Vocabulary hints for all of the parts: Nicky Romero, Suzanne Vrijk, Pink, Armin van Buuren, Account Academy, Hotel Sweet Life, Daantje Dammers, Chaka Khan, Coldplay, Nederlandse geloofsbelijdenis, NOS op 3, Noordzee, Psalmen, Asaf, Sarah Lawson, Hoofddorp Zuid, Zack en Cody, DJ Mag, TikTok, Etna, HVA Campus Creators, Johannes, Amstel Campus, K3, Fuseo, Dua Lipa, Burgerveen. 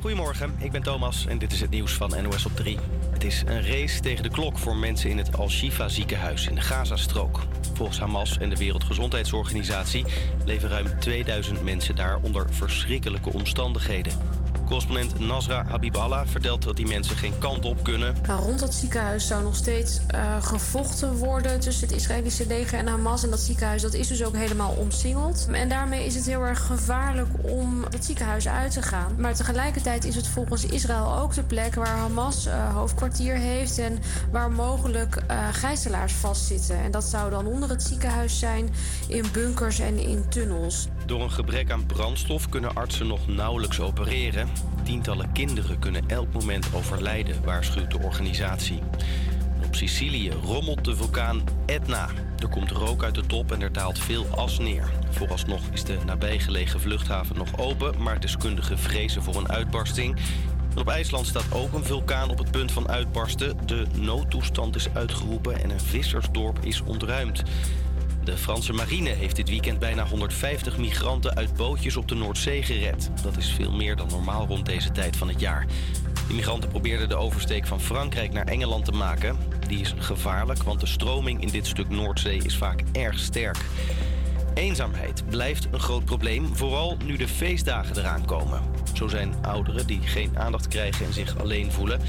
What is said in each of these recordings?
Goedemorgen, ik ben Thomas en dit is het nieuws van NOS op 3. Het is een race tegen de klok voor mensen in het Al-Shifa ziekenhuis in de Gazastrook. Volgens Hamas en de Wereldgezondheidsorganisatie leven ruim 2000 mensen daar onder verschrikkelijke omstandigheden. Correspondent Nasra Habiballah vertelt dat die mensen geen kant op kunnen. Nou, rond dat ziekenhuis zou nog steeds gevochten worden tussen het Israëlische leger en Hamas. En dat ziekenhuis dat is dus ook helemaal omsingeld. En daarmee is het heel erg gevaarlijk om het ziekenhuis uit te gaan. Maar tegelijkertijd is het volgens Israël ook de plek waar Hamas hoofdkwartier heeft. En waar mogelijk gijzelaars vastzitten. En dat zou dan onder het ziekenhuis zijn, in bunkers en in tunnels. Door een gebrek aan brandstof kunnen artsen nog nauwelijks opereren. Tientallen kinderen kunnen elk moment overlijden, waarschuwt de organisatie. Op Sicilië rommelt de vulkaan Etna. Er komt rook uit de top en er daalt veel as neer. Vooralsnog is de nabijgelegen vluchthaven nog open, maar deskundigen vrezen voor een uitbarsting. En op IJsland staat ook een vulkaan op het punt van uitbarsten. De noodtoestand is uitgeroepen en een vissersdorp is ontruimd. De Franse marine heeft dit weekend bijna 150 migranten uit bootjes op de Noordzee gered. Dat is veel meer dan normaal rond deze tijd van het jaar. De migranten probeerden de oversteek van Frankrijk naar Engeland te maken. Die is gevaarlijk, want de stroming in dit stuk Noordzee is vaak erg sterk. Eenzaamheid blijft een groot probleem, vooral nu de feestdagen eraan komen. Zo zijn ouderen die geen aandacht krijgen en zich alleen voelen.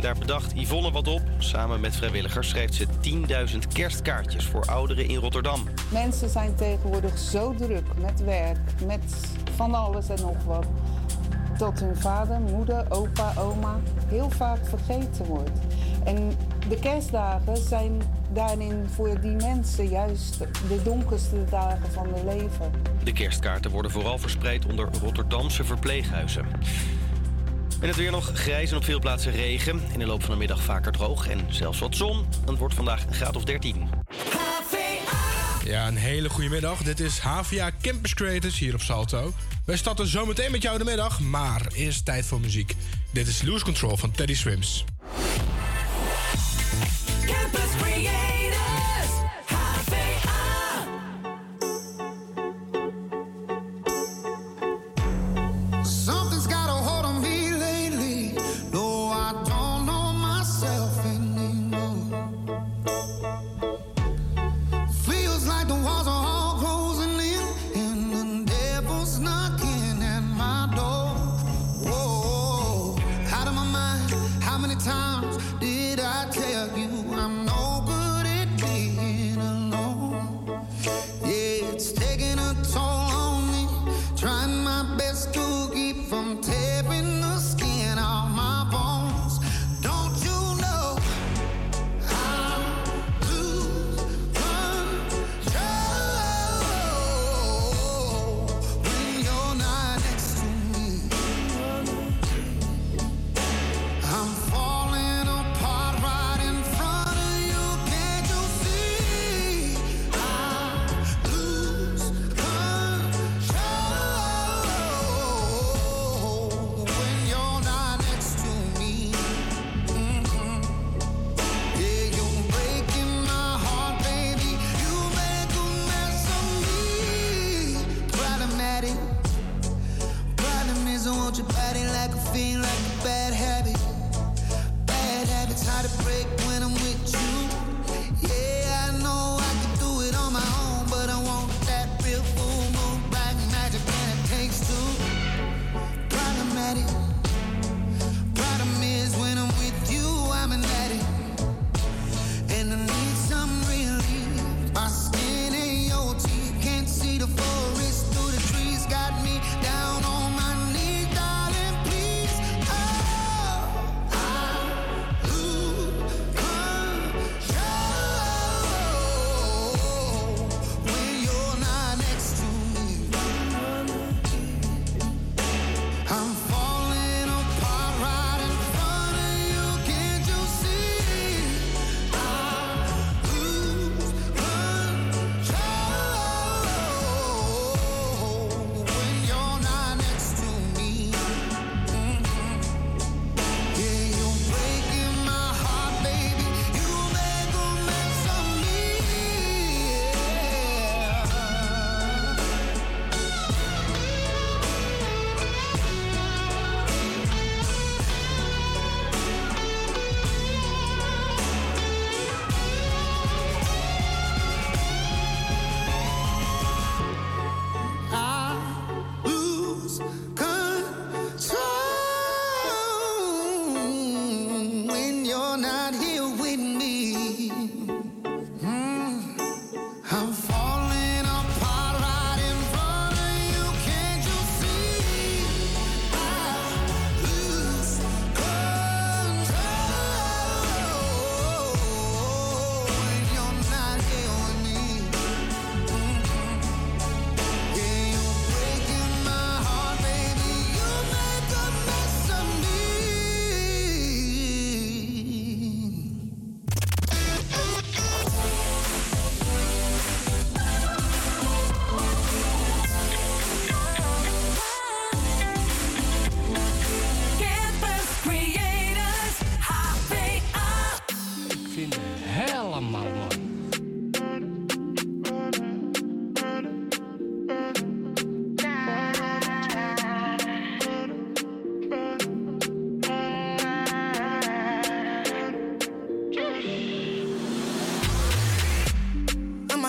Daar bedacht Yvonne wat op. Samen met vrijwilligers schrijft ze 10.000 kerstkaartjes voor ouderen in Rotterdam. Mensen zijn tegenwoordig zo druk met werk, met van alles en nog wat, dat hun vader, moeder, opa, oma heel vaak vergeten wordt. En de kerstdagen zijn daarin voor die mensen juist de donkerste dagen van hun leven. De kerstkaarten worden vooral verspreid onder Rotterdamse verpleeghuizen. En het weer nog grijs en op veel plaatsen regen. In de loop van de middag vaker droog en zelfs wat zon. Het wordt vandaag een graad of 13. Ja, een hele goede middag. Dit is HVA Campus Creators hier op Salto. Wij starten zometeen met jou de middag, maar eerst tijd voor muziek. Dit is Lose Control van Teddy Swims. Campus Creators, HVA. Something's got a hold on me lately. No, I don't know myself anymore. Feels like the walls are all closing in, and the devil's knocking at my door. Whoa, out of my mind. How many times?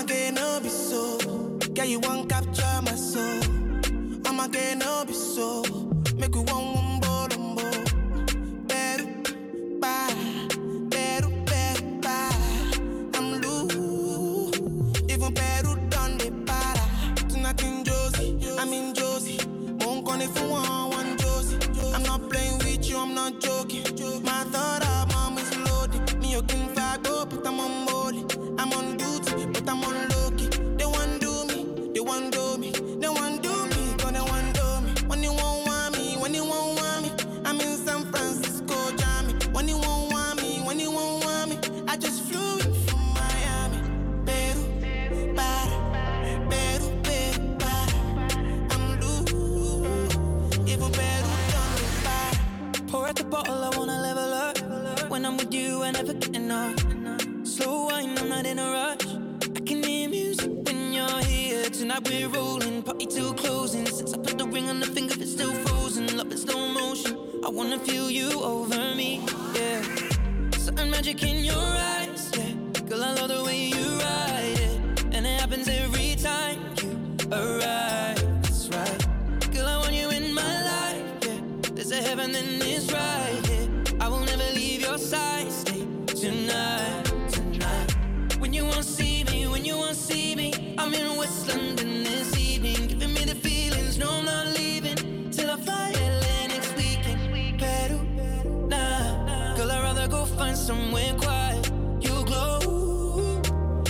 day no be so. Girl, you won't capture my soul. I'ma day no be so. Make you one wombo lumbo. Beru ba, beru beru ba. I'm loose. Even Beru done the para. It's not in Josie, I'm in Josie. Won't go if you want one Josie. I'm not playing with you, I'm not joking. My thought of mom is loaded. Me, you can fag up, but I'm on molly. I'm on duty, but I'm on low key. They want do me, they want do me, they want do me, cause they want do me. When you won't want me, when you won't want me, I'm in San Francisco, Jamie. When you won't want me, when you won't want me, I just flew in from Miami. Peru, para, Peru, Peru, para. I'm loose, even Peru done me para. Pour out the bottle, I wanna level up. When I'm with you, I never get enough. Slow wine, I'm not in a rush. I can hear music when you're here. Tonight we're rolling, party till closing. Since I put the ring on the finger, it's still frozen. Love in slow motion. I wanna feel you over me, yeah. Something magic in your eyes, yeah. Girl, I love the way you ride it, yeah. And it happens every time you arrive, that's right. Girl, I want you in my life, yeah. There's a heaven and it's right, yeah. I will never leave your side, stay tonight. When you won't see me, when you won't see me, I'm in West London this evening. Giving me the feelings, no I'm not leaving till I fly LA next weekend. Peru, nah, girl I'd rather go find somewhere quiet. You glow,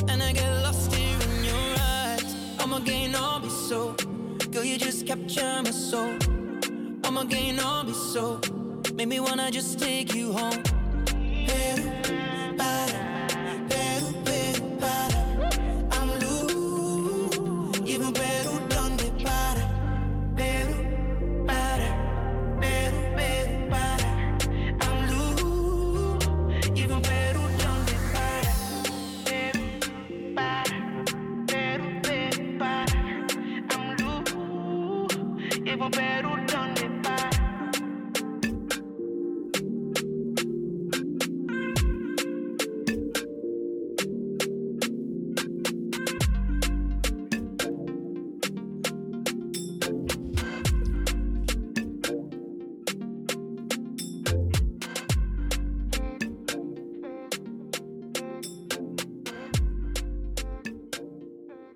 and I get lost here in your eyes. I'ma gain all be so, girl you just capture my soul. I'ma gain all be so, make me wanna just take you home. Peru, para.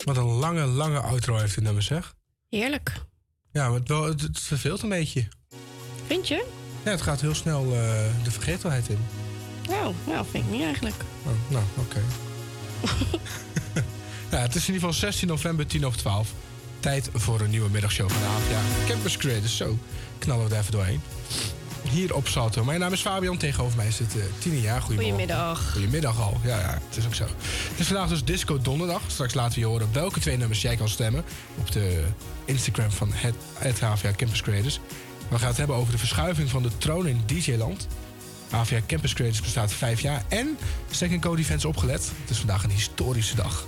Wat een lange, lange outro heeft het nummer, zeg. Heerlijk. Ja, maar het verveelt een beetje. Vind je? Ja, het gaat heel snel de vergetelheid in. Nou, well, vind ik niet eigenlijk. Oh, nou, oké. Okay. Ja, het is in ieder geval 16 november, 11:50. Tijd voor een nieuwe middagshow vanavond. Ja, Campus Creators, zo. Knallen we er even doorheen. Hier op Salto. Mijn naam is Fabian, tegenover mij zit Tinia. Goedemiddag. Goedemiddag al. Ja, ja, het is ook zo. Het is vandaag dus Disco Donderdag. Straks laten we je horen welke twee nummers jij kan stemmen. Op de Instagram van het HVA Campus Creators. We gaan het hebben over de verschuiving van de troon in DJ-land. HVA Campus Creators bestaat 5 jaar. En Zack en Cody fans opgelet. Het is vandaag een historische dag.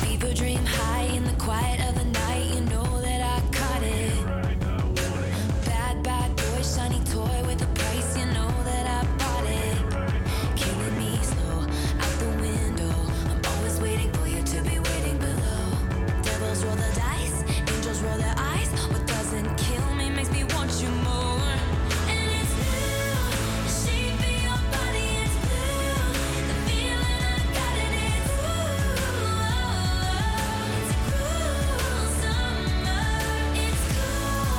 People dream high in the quiet of the night. You know that I caught it. Bad, bad boy, shiny toy with a price. You know that I bought it. Killing me slow, out the window. I'm always waiting for you to be waiting below. Devils roll the dice, angels roll their eyes. What doesn't kill me makes me want you more. And it's blue, the shape of your body is blue. The feeling I got it is ooh. It's a cruel summer, it's cool.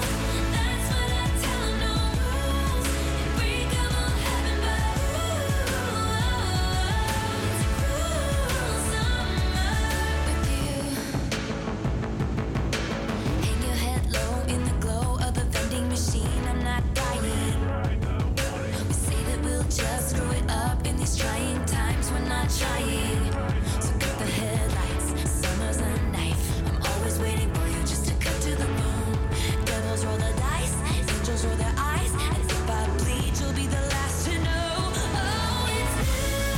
That's what I tell 'em, no rules. Unbreakable heaven, but ooh. It's a cruel summer with you. Hang your head low in the glow of the vending machine. I'm not dying. We say that we'll just screw it up in these trying times. We're not trying. So cut the headlights. Summer's a knife. I'm always waiting for you just to cut to the bone. Devils roll the dice. Angels roll their eyes. And if I bleed, you'll be the last to know. Oh, it's blue.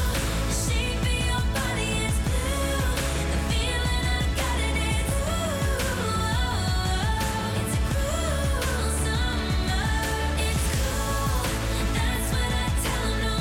The shape of your body is blue. The feeling I got it is ooh. It's a cruel summer. It's cool. That's what I tell 'em, no.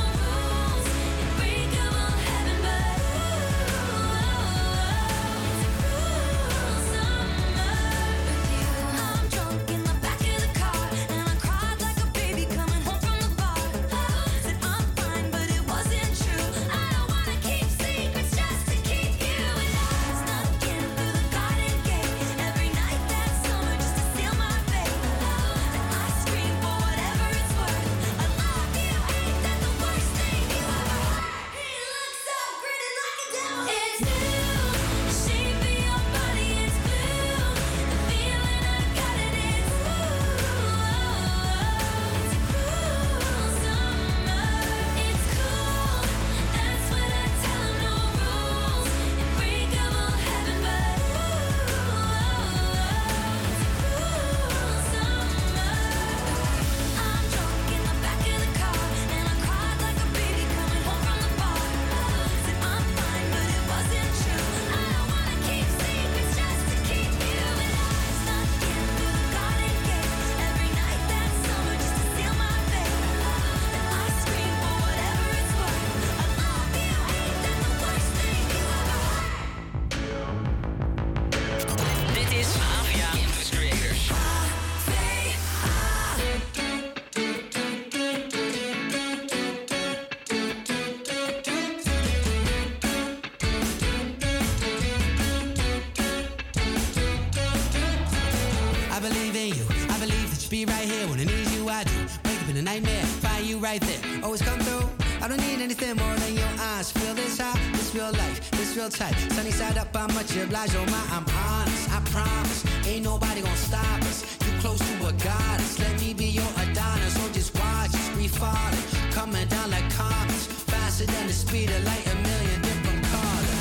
always come through. I don't need anything more than your eyes. Feel this hot, this real life, this real tight. Sunny side up, I'm much obliged, oh my, I'm honest, I promise. Ain't nobody gonna stop us. You close to a goddess, let me be your Adonis. So just watch us, we falling, coming down like comets, faster than the speed of light, a million different colors.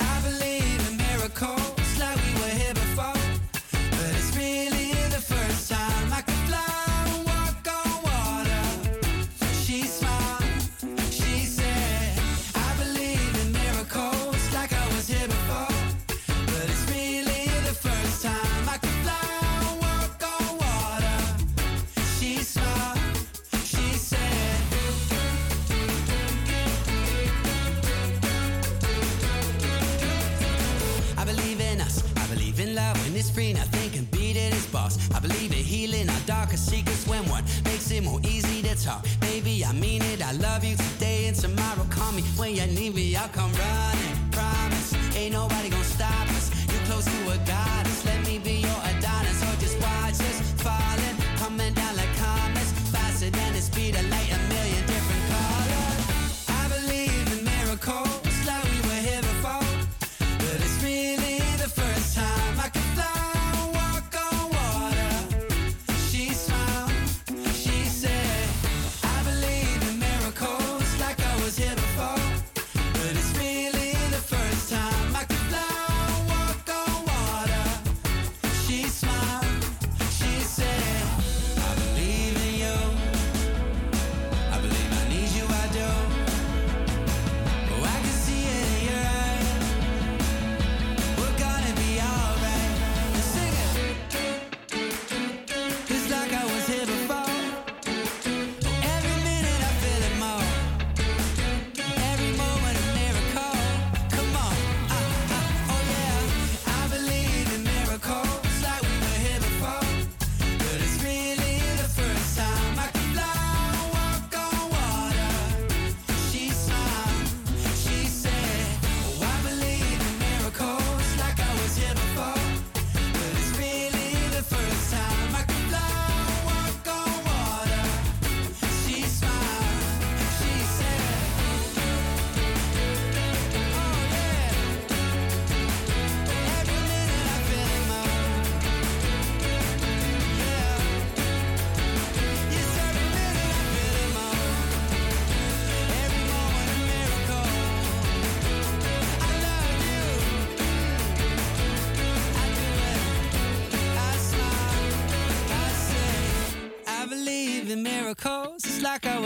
I believe in miracles, like we were here before, but it's really the first time I could fly. It's free, nothing can beat it, it's boss. I believe in healing our darkest secrets when one makes it more easy to talk. Baby, I mean it, I love you today and tomorrow. Call me when you need me, I'll come running, promise. Ain't nobody gonna stop us, you're close to a goddess. Let me be your Adonis, or just watch us falling, coming down like comets, faster than the speed of light, a million different colors. I believe in miracles.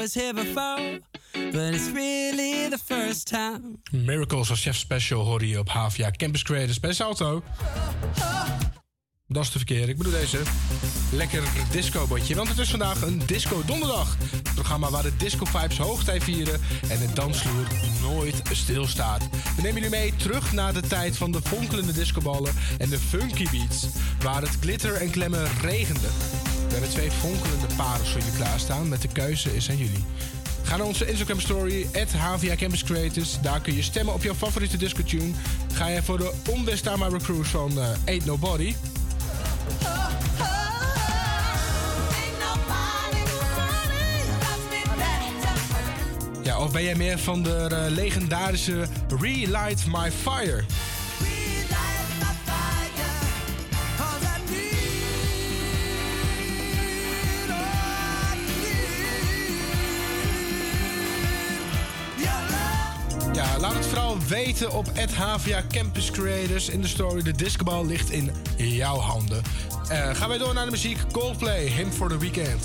Was here before, but it's really the first time. Miracles als chef special hoor je op HVA Campus Creators bij Salto. Dat is de verkeerde, ik bedoel deze. Lekker disco-botje, want het is vandaag een disco-donderdag. Het programma waar de disco-vibes hoogtij vieren en de dansvloer nooit stilstaat. We nemen jullie mee terug naar de tijd van de fonkelende discoballen en de funky beats, waar het glitter en klemmen regende. We hebben twee fonkelende parels voor jullie klaarstaan. Met de keuze is aan jullie. Ga naar onze Instagram story, @HVA Campus Creators. Daar kun je stemmen op jouw favoriete discotune. Ga je voor de onweerstaanbare cruise van Ain't Nobody. Ja, of ben jij meer van de legendarische Relight My Fire? Ja, laat het vooral weten op @HVA Campus Creators in de story. De discobal ligt in jouw handen. Gaan wij door naar de muziek. Coldplay, Him for the Weekend.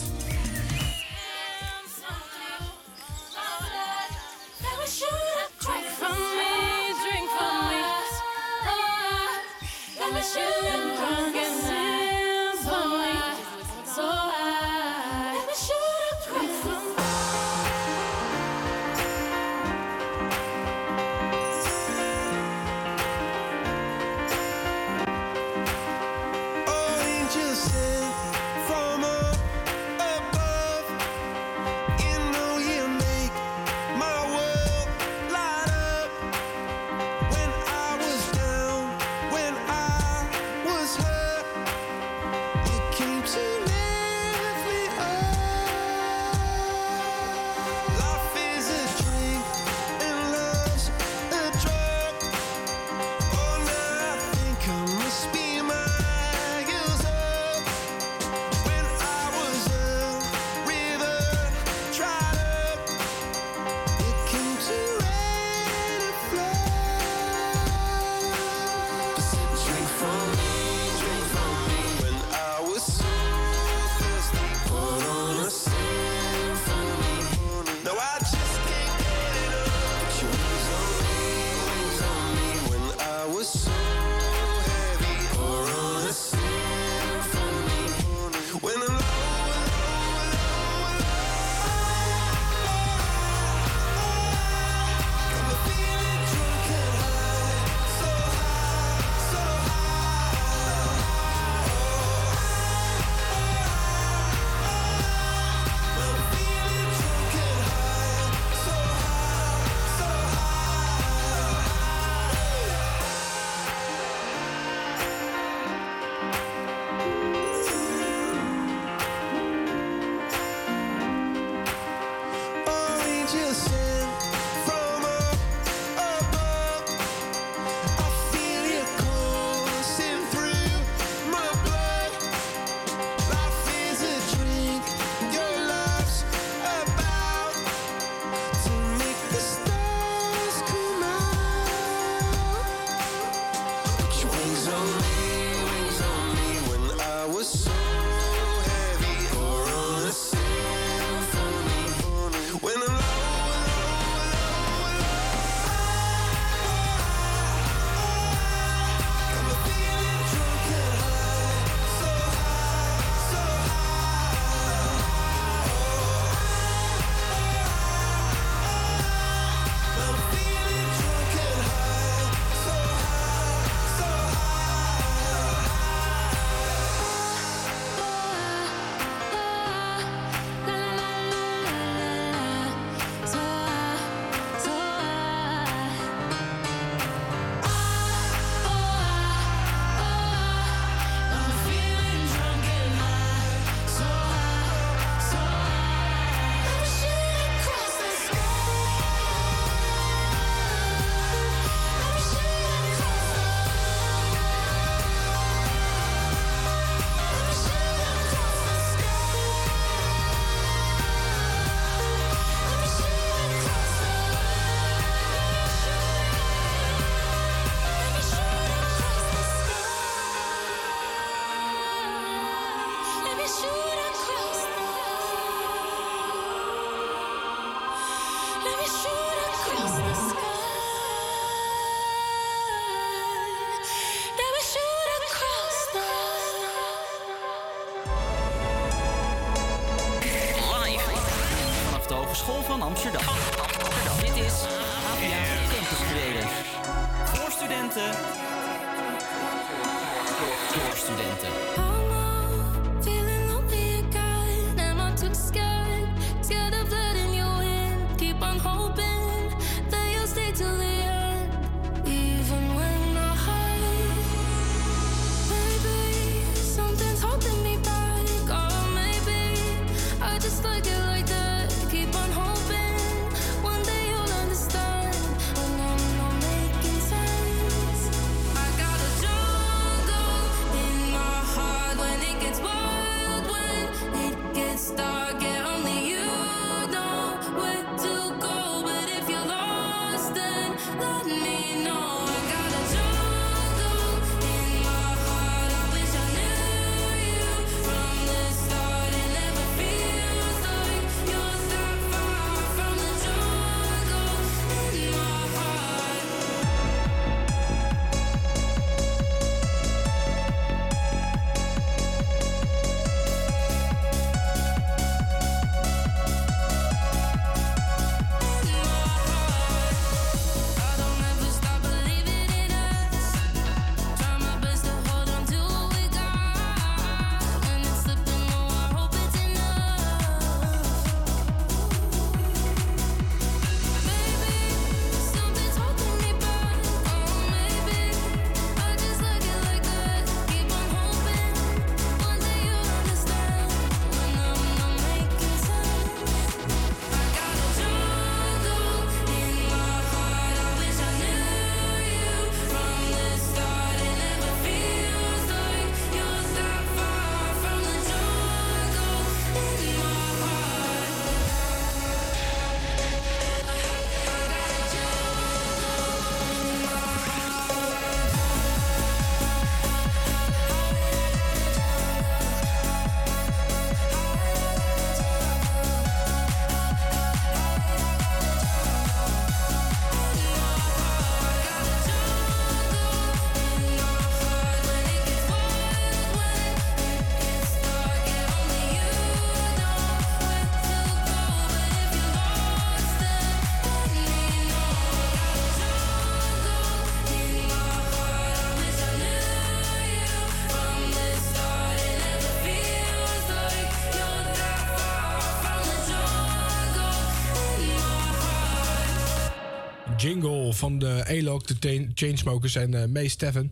jingle van de ELOC, de Chainsmokers en mee Steffen.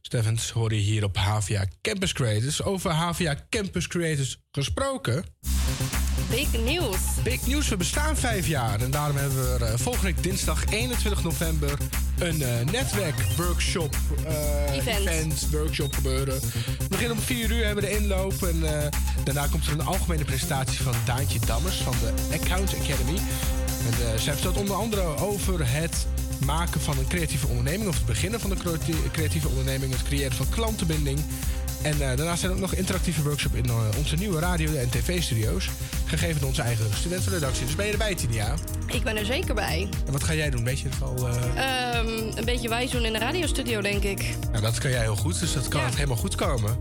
Steffens hoor je hier op HVA Campus Creators. Over HVA Campus Creators gesproken. Big nieuws. Big nieuws, we bestaan 5 jaar. En daarom hebben we volgende week dinsdag 21 november... een netwerkworkshop, event, workshop gebeuren. We beginnen om 4 uur, hebben we de inloop. En daarna komt er een algemene presentatie van Daantje Dammers van de Account Academy. En zij vertelt onder andere over het maken van een creatieve onderneming... of het beginnen van een creatieve onderneming, het creëren van klantenbinding... En daarnaast zijn ook nog interactieve workshops in onze nieuwe radio- en tv-studio's. Gegeven door onze eigen studentenredactie. Dus ben je erbij, Tinia? Ik ben er zeker bij. En wat ga jij doen? Weet je het al? Een beetje wijs doen in de radiostudio, denk ik. Nou, dat kan jij heel goed, dus dat kan echt helemaal goed komen.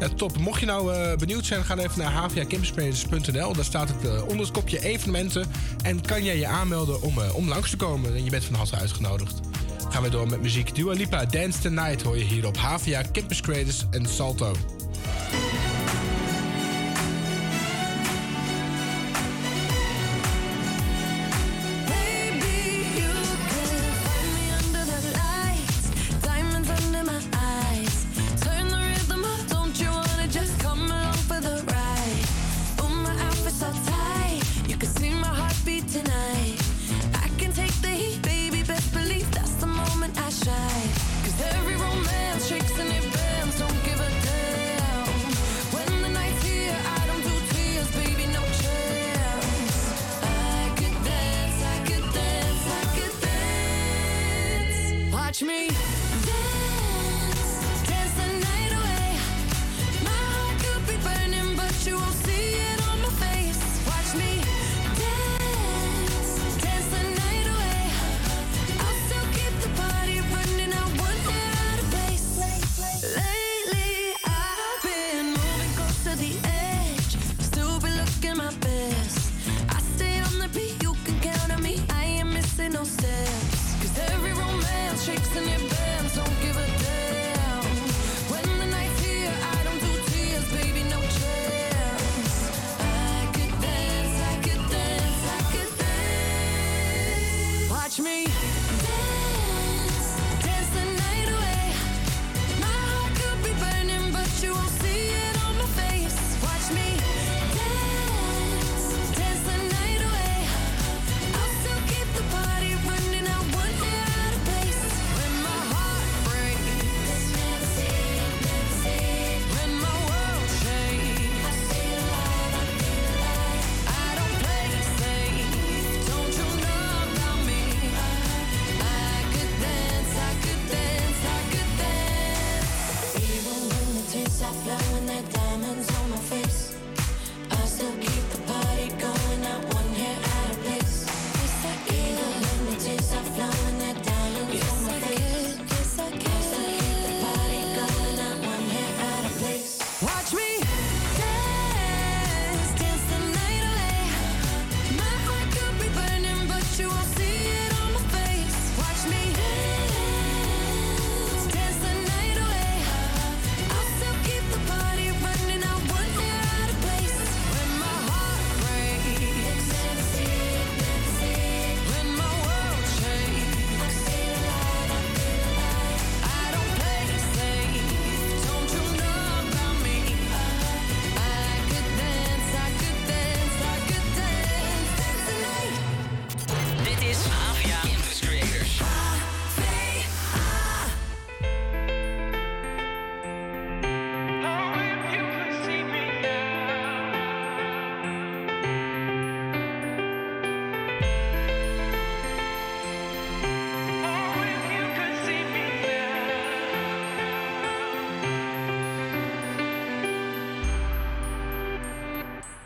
Ja, top. Mocht je nou benieuwd zijn, ga even naar hvacampuscreators.nl. Daar staat het onder het kopje evenementen. En kan jij je aanmelden om langs te komen. En je bent van harte uitgenodigd. Gaan we door met muziek. Dua Lipa, Dance the Night hoor je hier op HVA Campus Creators en Salto.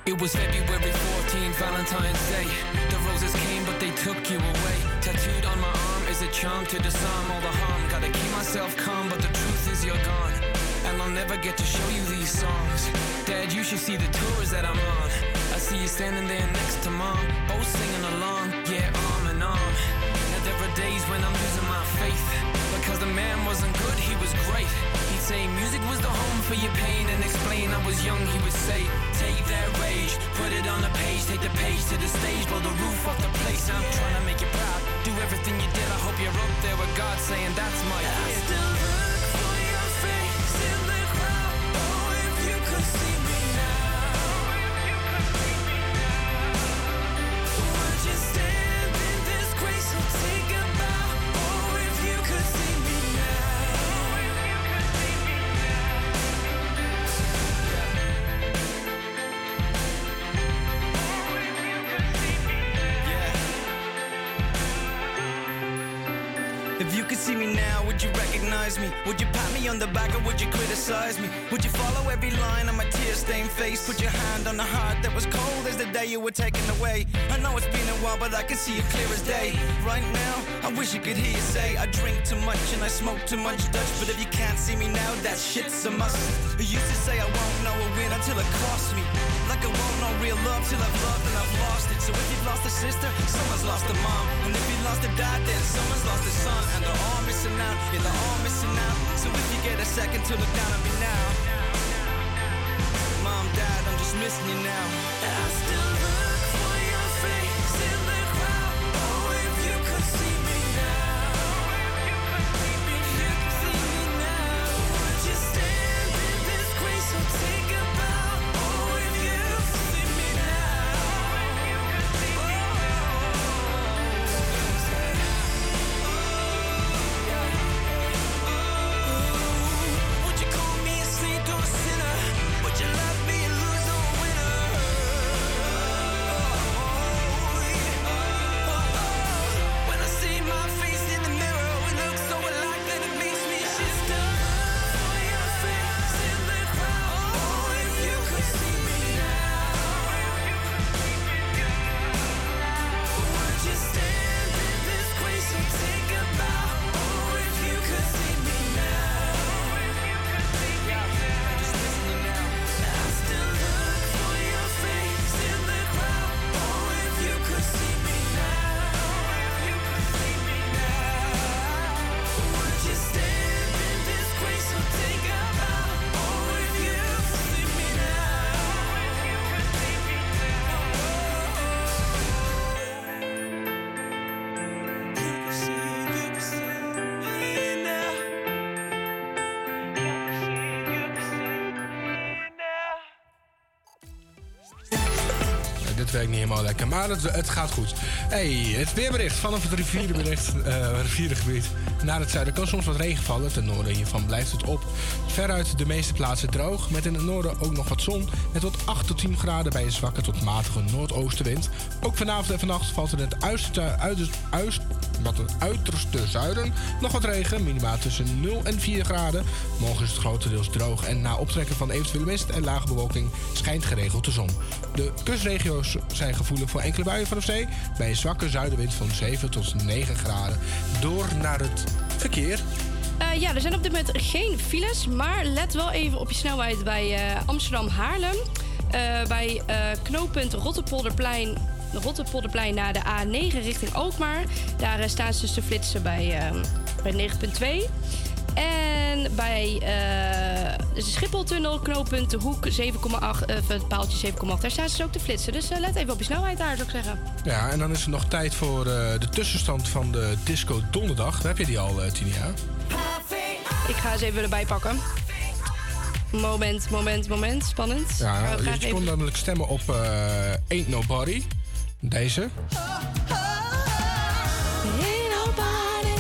It was February 14, Valentine's Day. The roses came, but they took you away. Tattooed on my arm is a charm to disarm all the harm. Gotta keep myself calm, but the truth is you're gone. And I'll never get to show you these songs. Dad, you should see the tours that I'm on. I see you standing there next to Mom, both singing along, yeah, arm in arm. Now there are days when I'm losing my faith, because the man wasn't good, he was great. He'd say music was the home for your pain, and explain I was young, he would say, take that rage, put it on a page, take the page to the stage, blow the roof off the place. I'm trying to make you proud, do everything you did. If you could see me now, would you recognize me? Would you pat me on the back or would you criticize me? Would you follow every line on my tear-stained face? Put your hand on the heart that was cold as the day you were taken away. I know it's been a while, but I can see you clear as day. Right now, I wish I could hear you say I drink too much and I smoke too much Dutch. But if you can't see me now, that shit's a must. You used to say I won't know a win until it costs me. Like I won't know real love till I've loved and I've lost it. So if you've lost a sister, someone's lost a mom. And if you lost a dad, then someone's lost a son. And they're all missing out, yeah, they're all missing out. So if you get a second to look down at me now, Mom, Dad, I'm just missing you now. I still look for your face in the crowd. Oh, if you could see me now. Oh, if you could see me now. If you could see me now. Would you stand in this grace or take a bow? Niet helemaal lekker, maar het gaat goed. Het weerbericht vanaf het rivierengebied naar het zuiden kan soms wat regen vallen. Ten noorden hiervan blijft het op. Veruit de meeste plaatsen droog, met in het noorden ook nog wat zon. En tot 8 tot 10 graden bij een zwakke tot matige noordoostenwind. Ook vanavond en vannacht valt er in het uiterste zuiden nog wat regen, minimaal tussen 0 en 4 graden. Morgen is het grotendeels droog en na optrekken van eventuele mist en lage bewolking schijnt geregeld de zon. De kustregio's zijn gevoelig voor enkele buien vanaf zee bij een zwakke zuidenwind van 7 tot 9 graden. Door naar het verkeer. Ja, er zijn op dit moment geen files, maar let wel even op je snelheid bij Amsterdam-Haarlem. Bij knooppunt Rotterpolderplein naar de A9 richting Alkmaar. Daar staan ze dus te flitsen bij 9.2. En bij de Schipholtunnel, knooppunt de Hoek, 7,8, paaltje 7,8. Daar staan ze dus ook te flitsen. Dus let even op je snelheid daar, zou ik zeggen. Ja, en dan is er nog tijd voor de tussenstand van de Disco Donderdag. Heb je die al, Tinia? Ik ga ze even erbij pakken. Moment. Spannend. Ja, je kon namelijk stemmen op Ain't Nobody. Deze. Ain't nobody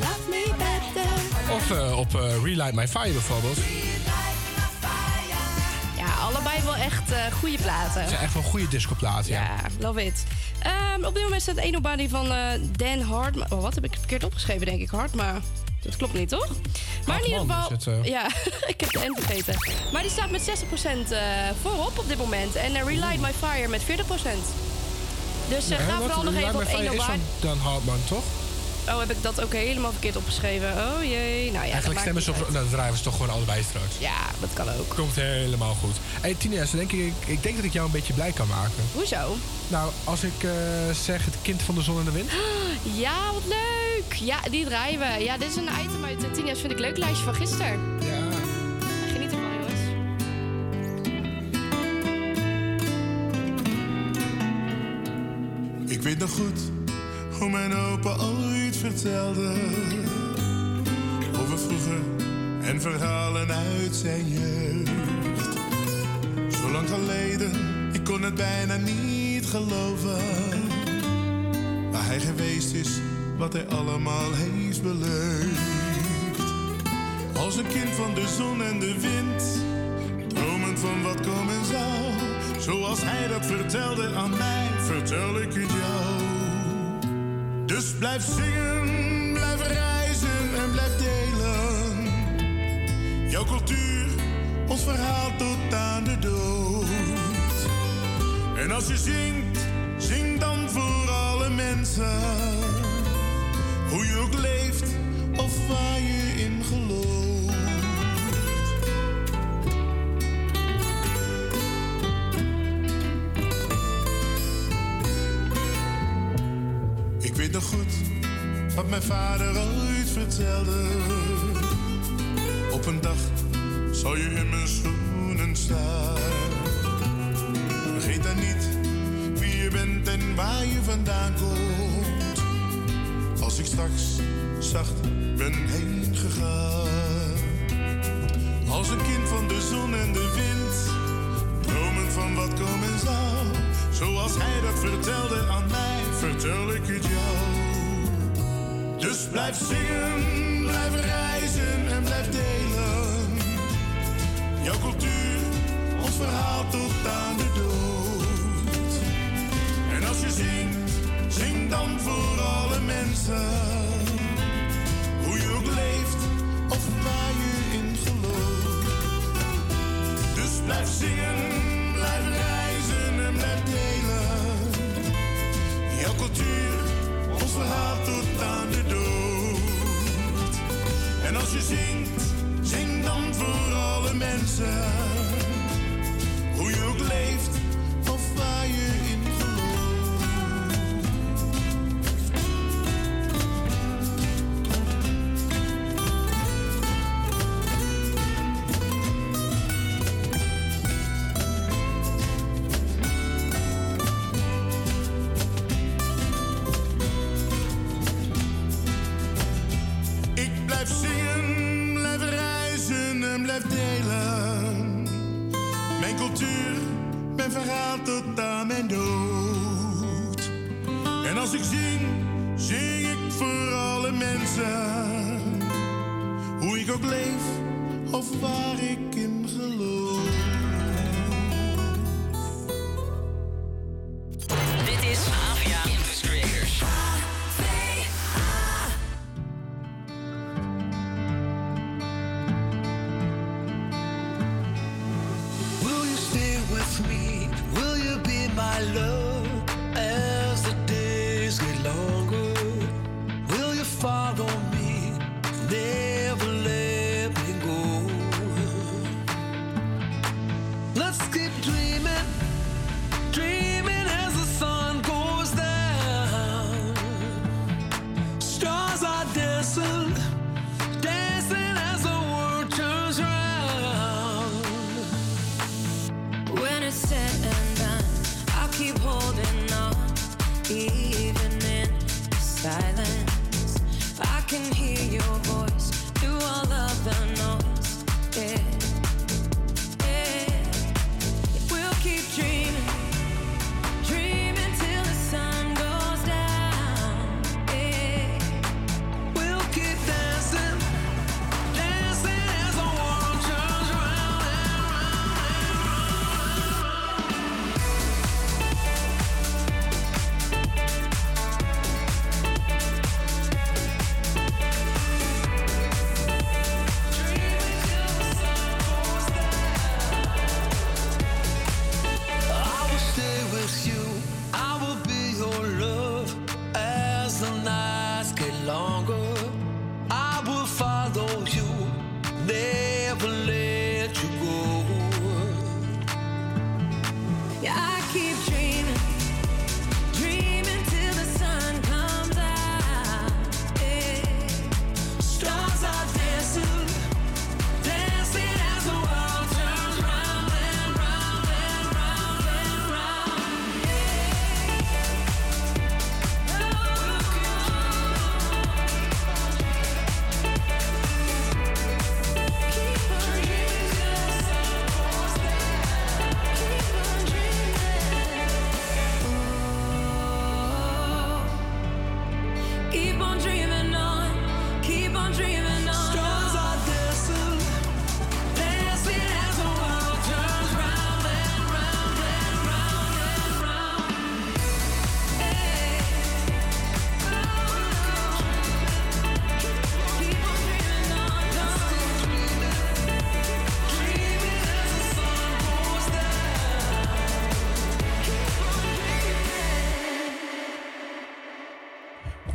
love me better. Of op Relight My Fire bijvoorbeeld. Ja, allebei wel echt goede platen. Het zijn echt wel goede discoplaten, ja. Love it. Op dit moment staat Ain't Nobody van Dan Hartman. Oh, wat heb ik verkeerd opgeschreven, denk ik. Hartman. Dat klopt niet, toch? Maar in ieder geval... Ja, ik heb de N vergeten. Maar die staat met 60% voorop op dit moment. En Relight My Fire met 40%. Dus ga vooral nog even op 1 is Dan Hartman, toch? Oh, heb ik dat ook helemaal verkeerd opgeschreven? Oh jee. Nou ja, eigenlijk stemmen ze op... Dan draaien ze toch gewoon allebei straks. Ja, dat kan ook. Komt helemaal goed. Hey, Tinia, ik denk dat ik jou een beetje blij kan maken. Hoezo? Nou, als ik zeg het kind van de zon en de wind. Ja, wat leuk! Ja, die draaien we. Ja, dit is een item uit Tinia's Vind ik Leuk lijstje van gisteren. Ja. Geniet ervan, jongens. Ik weet nog goed hoe mijn opa ooit vertelde over vroeger en verhalen uit zijn jeugd. Zo lang geleden, ik kon het bijna niet geloven waar hij geweest is. Wat hij allemaal heeft beleefd. Als een kind van de zon en de wind, dromend van wat komen zou. Zoals hij dat vertelde aan mij, vertel ik het jou. Dus blijf zingen. blijft delen. Jouw cultuur, ons verhaal tot aan de dood. En als je zingt, zing dan voor alle mensen. Hoe je ook leeft of waar je in gelooft. Ik weet nog goed wat mijn vader ooit vertelde. Op een dag zal je in mijn schoenen staan. Vergeet dan niet wie je bent en waar je vandaan komt. Als ik straks zacht ben heen gegaan. Als een kind van de zon en de wind. Dromen van wat komen zal. Zoals hij dat vertelde aan mij, vertel ik het jou. Dus blijf zingen, blijf reizen en blijf delen. Jouw cultuur, ons verhaal tot aan de dood. En als je zingt, zing dan voor alle mensen. Hoe je ook leeft of waar je in gelooft. Dus blijf zingen, blijf reizen en blijf delen. Jouw cultuur. Ons verhaal tot aan de dood. En als je zingt, zing dan voor alle mensen. Hoe je ook leeft of waar je in follow me, never let me go.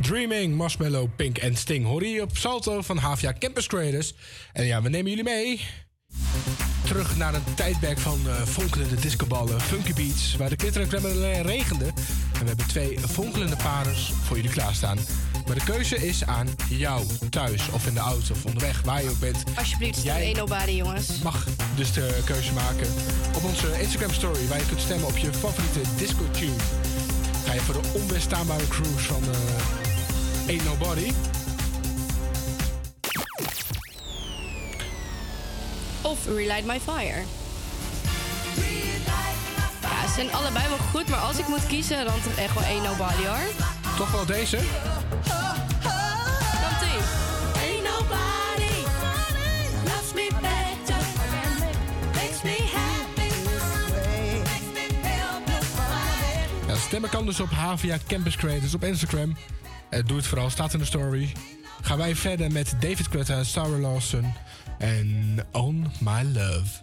Dreaming, Marshmallow, Pink en Sting. Hoor hier op Salto van HVA Campus Creators. En ja, we nemen jullie mee terug naar een tijdperk van fonkelende discoballen, funky beats, waar de klitterende regende. En we hebben twee fonkelende parels voor jullie klaarstaan. Maar de keuze is aan jou, thuis of in de auto of onderweg, waar je ook bent. Alsjeblieft, jij nobody, jongens. Mag dus de keuze maken op onze Instagram story, waar je kunt stemmen op je favoriete disco tune. Ga je voor de onweerstaanbare cruise van Ain't Nobody. Of Relight My Fire. Ja, ze zijn allebei wel goed, maar als ik moet kiezen, dan toch echt wel Ain't Nobody, hoor. Toch wel deze? Ja, stemmen kan dus op HVA Campus Creators op Instagram. Doe het vooral, staat in de story. Gaan wij verder met David Guetta, Sarah Lawson en On My Love.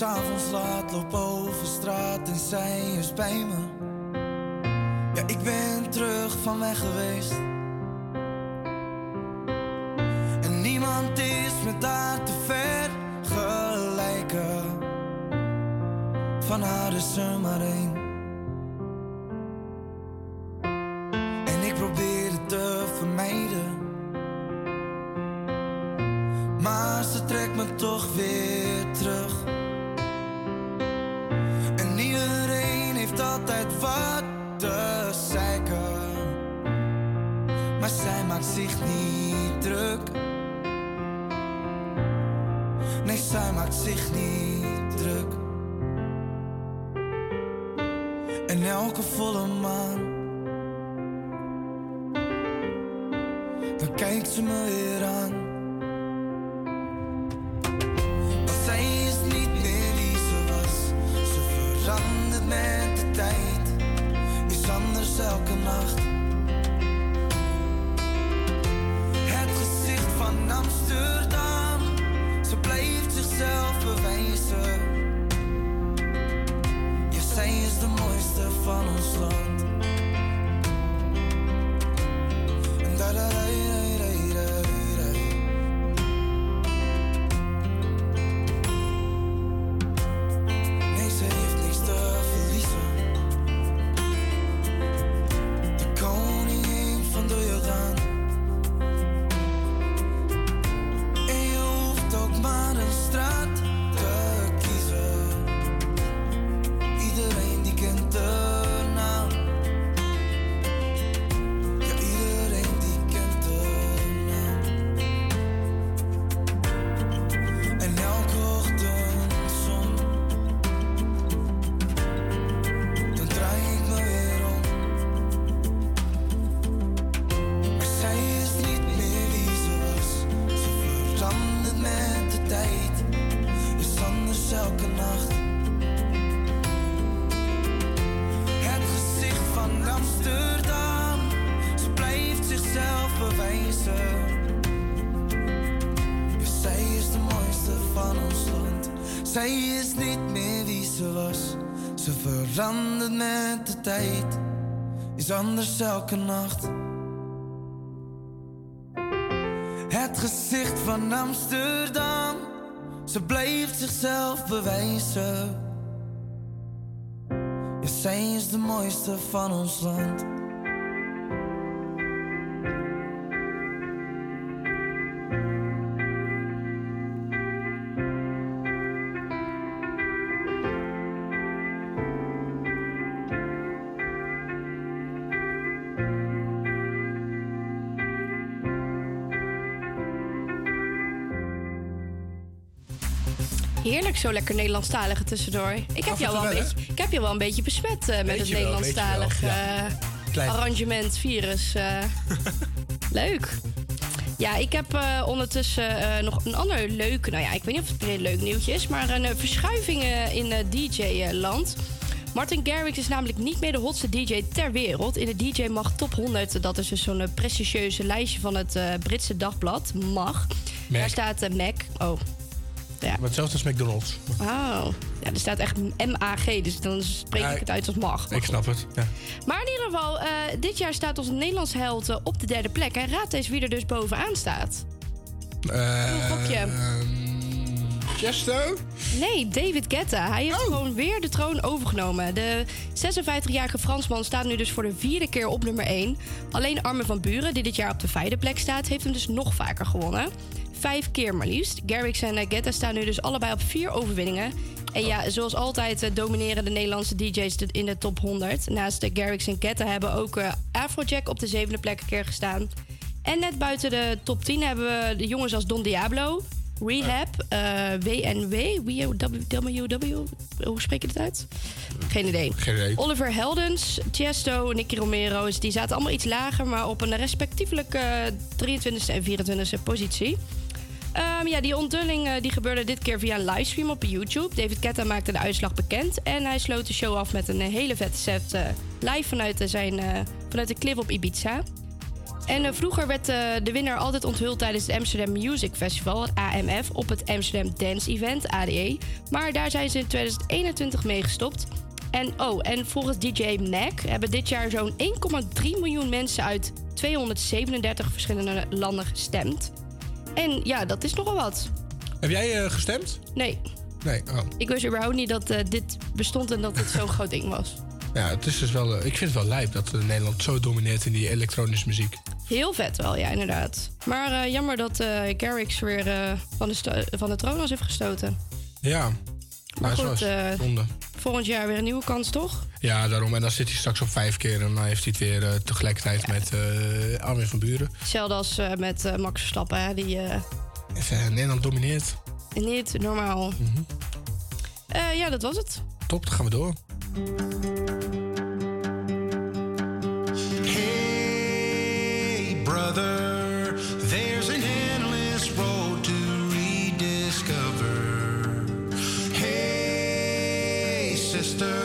S'avonds laat loop over straat en zij is bij me. Ja, ik ben terug van weg geweest. met haar te vergelijken. Van haar is er maar één. En ik probeerde te vermijden, maar ze trekt me toch weer terug. En iedereen heeft altijd wat te zeiken, maar zij maakt zich niet druk. Nee, zij maakt zich niet druk. En elke volle maan, dan kijkt ze me weer aan. Want zij is niet meer wie ze was. Ze verandert met de tijd, is anders elke nacht. Het gezicht van Amsterdam, ze blijft zichzelf bewijzen. Ja, zij is de mooiste van ons land. En da da da da da da. Nee, ze heeft niks te verliezen. De koningin van de Jordaan. Maar een straat te kiezen, iedereen die kent de naam. Ja, iedereen die kent de naam. En elke ochtendzon, dan draai ik me weer om. Maar zij is niet meer wie ze was, ze verandert met tijd, is anders elke nacht. Het gezicht van Amsterdam, ze blijft zichzelf bewijzen. Ja, zij is de mooiste van ons land. Zij is niet meer wie ze was. Ze verandert met de tijd, is anders elke nacht. Het gezicht van Amsterdam, ze blijft zichzelf bewijzen. Ja, zij is de mooiste van ons land. Heerlijk, zo lekker Nederlandstalige tussendoor. Ik heb jou wel een beetje besmet met het Nederlandstalige arrangementvirus. Leuk. Ja, ik heb ondertussen nog een ander leuk... Nou ja, ik weet niet of het een leuk nieuwtje is... maar een verschuiving in DJ-land. Martin Garrix is namelijk niet meer de hotste DJ ter wereld. In de DJ Mag Top 100, dat is dus zo'n prestigieuze lijstje... van het Britse dagblad, Mag. Mac. Daar staat Mac... Oh. Ja. Maar hetzelfde als McDonald's. Oh, ja, er staat echt MAG, dus dan spreek ik het uit als mag. Ik snap het, ja. Maar in ieder geval, dit jaar staat onze Nederlands held op de derde plek. En raad eens wie er dus bovenaan staat. Hoe gok je? Chesto? Nee, David Guetta. Hij heeft gewoon weer de troon overgenomen. De 56-jarige Fransman staat nu dus voor de vierde keer op nummer 1. Alleen Armin van Buuren, die dit jaar op de vijfde plek staat... heeft hem dus nog vaker gewonnen. 5 keer maar liefst. Garrix en Guetta staan nu dus allebei op 4 overwinningen. En ja, zoals altijd domineren de Nederlandse DJ's in de top 100. Naast Garrix en Guetta hebben ook Afrojack op de 7e plek een keer gestaan. En net buiten de top 10 hebben we de jongens als Don Diablo, Rehab, WNW, hoe spreek je dat uit? Geen idee. Oliver Heldens, Chesto, Nicky Romero's, die zaten allemaal iets lager... maar op een respectievelijke 23e en 24e positie. Ja, die onthulling die gebeurde dit keer via een livestream op YouTube. David Guetta maakte de uitslag bekend... en hij sloot de show af met een hele vette set... live vanuit de clip op Ibiza... En vroeger werd de winnaar altijd onthuld tijdens het Amsterdam Music Festival, het AMF, op het Amsterdam Dance Event, ADE. Maar daar zijn ze in 2021 mee gestopt. En volgens DJ Mag hebben dit jaar zo'n 1,3 miljoen mensen uit 237 verschillende landen gestemd. En ja, dat is nogal wat. Heb jij gestemd? Nee. Nee, oh. Ik wist überhaupt niet dat dit bestond en dat het zo'n groot ding was. Ja, het is dus wel, ik vind het wel lijp dat Nederland zo domineert in die elektronische muziek. Heel vet wel, ja, inderdaad. Maar jammer dat Garrix weer van de troon was heeft gestoten. Ja, maar goed, zonde. Volgend jaar weer een nieuwe kans, toch? Ja, daarom. En dan zit hij straks op 5 keer en dan heeft hij het weer tegelijkertijd met Armin van Buuren. Hetzelfde als met Max Verstappen, hè? Die Nederland domineert. Niet normaal. Mm-hmm. Ja, dat was het. Top, dan gaan we door. Hey, brother, there's an endless road to rediscover. Hey, sister.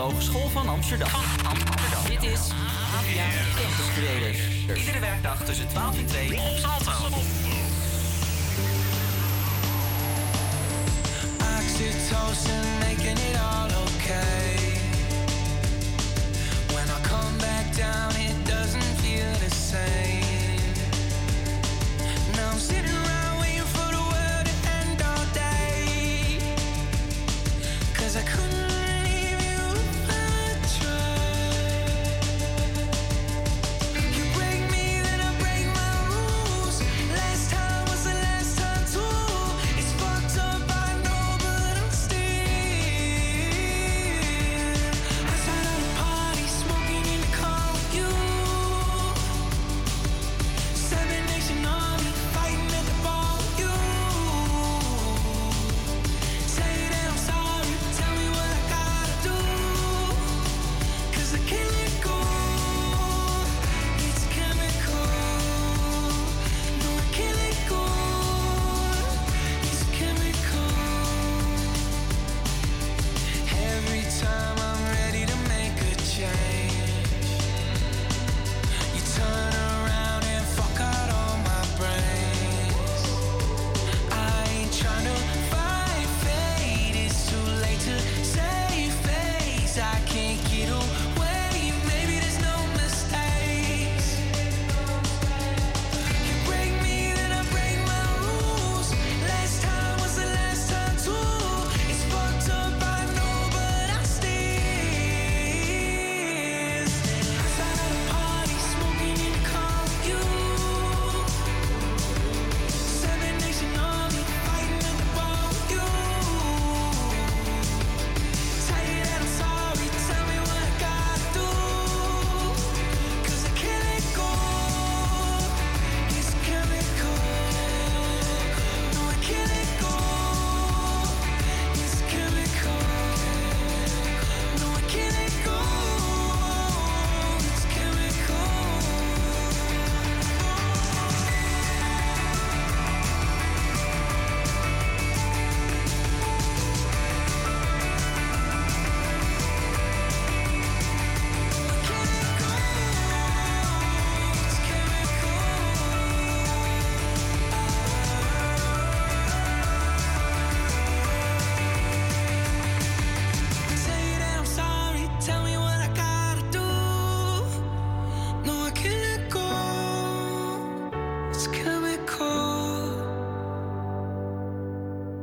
Hogeschool van Amsterdam. Dit is HVA Campus Creators. Iedere werkdag tussen 12 en 2 op Salto.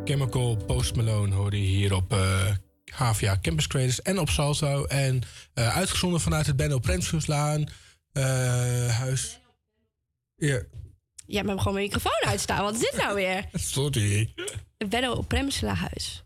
Chemical, Post Malone hoorde je hier op HVA Campus Creators en op Salto. En uitgezonden vanuit het Benno-Premselaanhuis. Ja. Ja, maar gewoon mijn microfoon uitstaan. Wat is dit nou weer? Sorry. Benno-Premselaanhuis.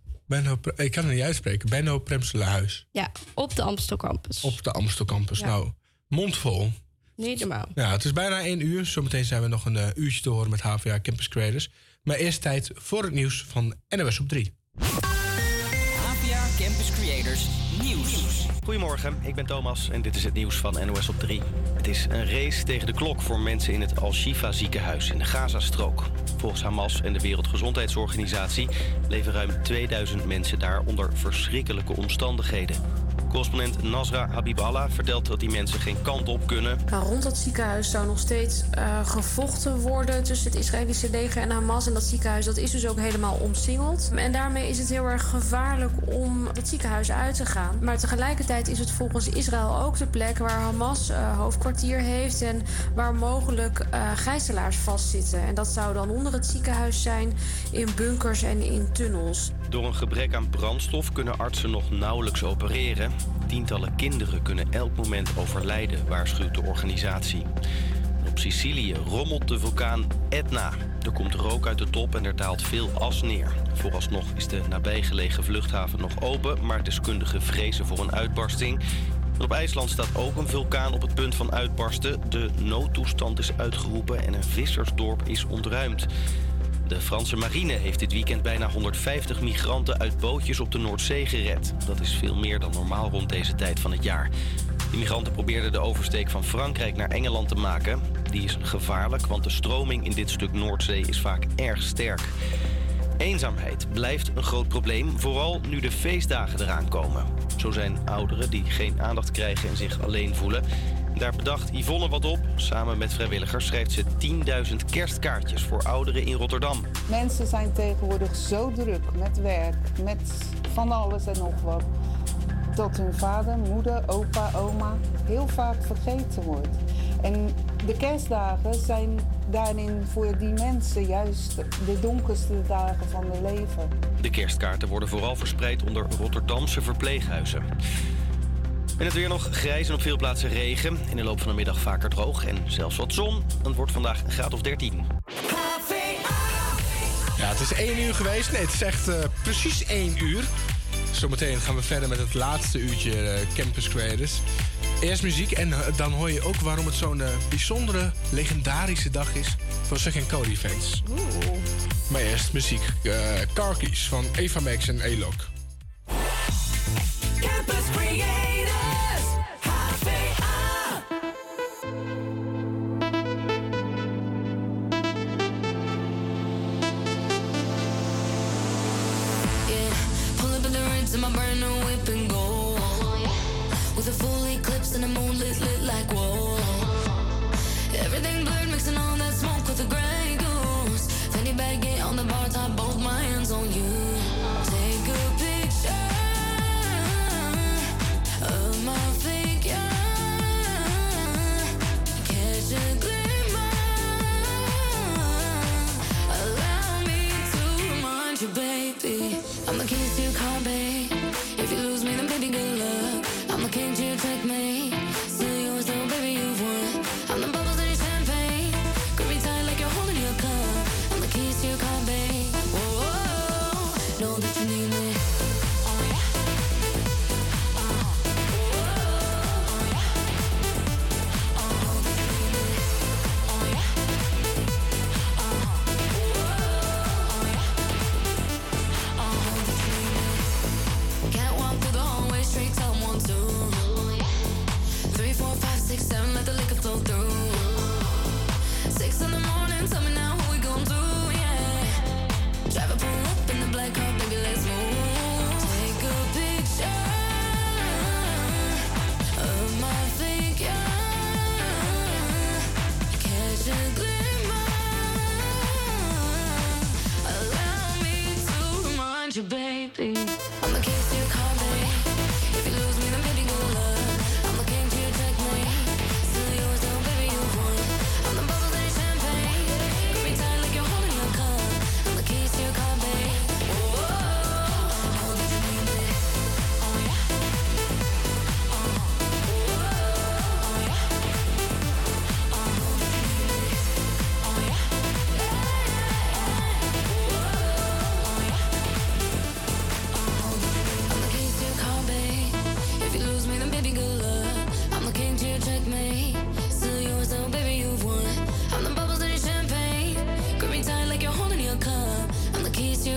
Ik kan het niet uitspreken. Benno-Premselaanhuis. Ja, op de Amstel Campus. Op de Amstel Campus. Ja. Nou, mondvol. Niet normaal. Ja, het is bijna 1 uur. Zometeen zijn we nog een uurtje te horen met HVA Campus Creators. Maar eerst tijd voor het nieuws van NOS op 3. HVA Campus Creators Nieuws. Goedemorgen, ik ben Thomas en dit is het nieuws van NOS op 3. Het is een race tegen de klok voor mensen in het Al-Shifa ziekenhuis in de Gazastrook. Volgens Hamas en de Wereldgezondheidsorganisatie leven ruim 2000 mensen daar onder verschrikkelijke omstandigheden. Correspondent Nasra Habiballah vertelt dat die mensen geen kant op kunnen. Maar rond dat ziekenhuis zou nog steeds gevochten worden tussen het Israëlische leger en Hamas. En dat ziekenhuis dat is dus ook helemaal omsingeld. En daarmee is het heel erg gevaarlijk om het ziekenhuis uit te gaan. Maar tegelijkertijd is het volgens Israël ook de plek waar Hamas hoofdkwartier heeft. En waar mogelijk gijzelaars vastzitten. En dat zou dan onder het ziekenhuis zijn in bunkers en in tunnels. Door een gebrek aan brandstof kunnen artsen nog nauwelijks opereren. Tientallen kinderen kunnen elk moment overlijden, waarschuwt de organisatie. Op Sicilië rommelt de vulkaan Etna. Er komt rook uit de top en er daalt veel as neer. Vooralsnog is de nabijgelegen vluchthaven nog open, maar deskundigen vrezen voor een uitbarsting. En op IJsland staat ook een vulkaan op het punt van uitbarsten. De noodtoestand is uitgeroepen en een vissersdorp is ontruimd. De Franse marine heeft dit weekend bijna 150 migranten uit bootjes op de Noordzee gered. Dat is veel meer dan normaal rond deze tijd van het jaar. De migranten probeerden de oversteek van Frankrijk naar Engeland te maken. Die is gevaarlijk, want de stroming in dit stuk Noordzee is vaak erg sterk. Eenzaamheid blijft een groot probleem, vooral nu de feestdagen eraan komen. Zo zijn ouderen die geen aandacht krijgen en zich alleen voelen. Daar bedacht Yvonne wat op. Samen met vrijwilligers schrijft ze 10.000 kerstkaartjes voor ouderen in Rotterdam. Mensen zijn tegenwoordig zo druk met werk, met van alles en nog wat, dat hun vader, moeder, opa, oma heel vaak vergeten wordt. En de kerstdagen zijn daarin voor die mensen juist de donkerste dagen van hun leven. De kerstkaarten worden vooral verspreid onder Rotterdamse verpleeghuizen. En het weer nog grijs en op veel plaatsen regen. In de loop van de middag vaker droog en zelfs wat zon. Het wordt vandaag een graad of 13. Ja, het is 1 uur geweest. Nee, het is echt precies 1 uur. Zometeen gaan we verder met het laatste uurtje Campus Creators. Eerst muziek en dan hoor je ook waarom het zo'n bijzondere, legendarische dag is voor Zack en Cody fans. Oeh. Maar eerst muziek. Car Keys van Eva Max en A-Lock. Campus Creators. Take a pill.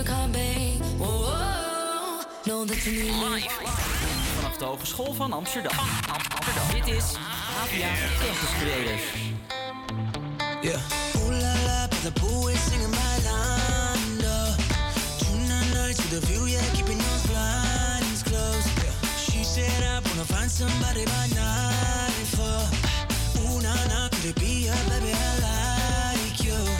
coming. Whoa, know that you need me. Vanaf de Hogeschool van Amsterdam. Dit is HVA Campus Creators. Yeah. Ooh la la, but the boys singing my line. Tonight night to the view, yeah, keeping those blinds closed. She said I wanna find somebody by 9 and 4. Ooh na na, could it be her, baby? I like you.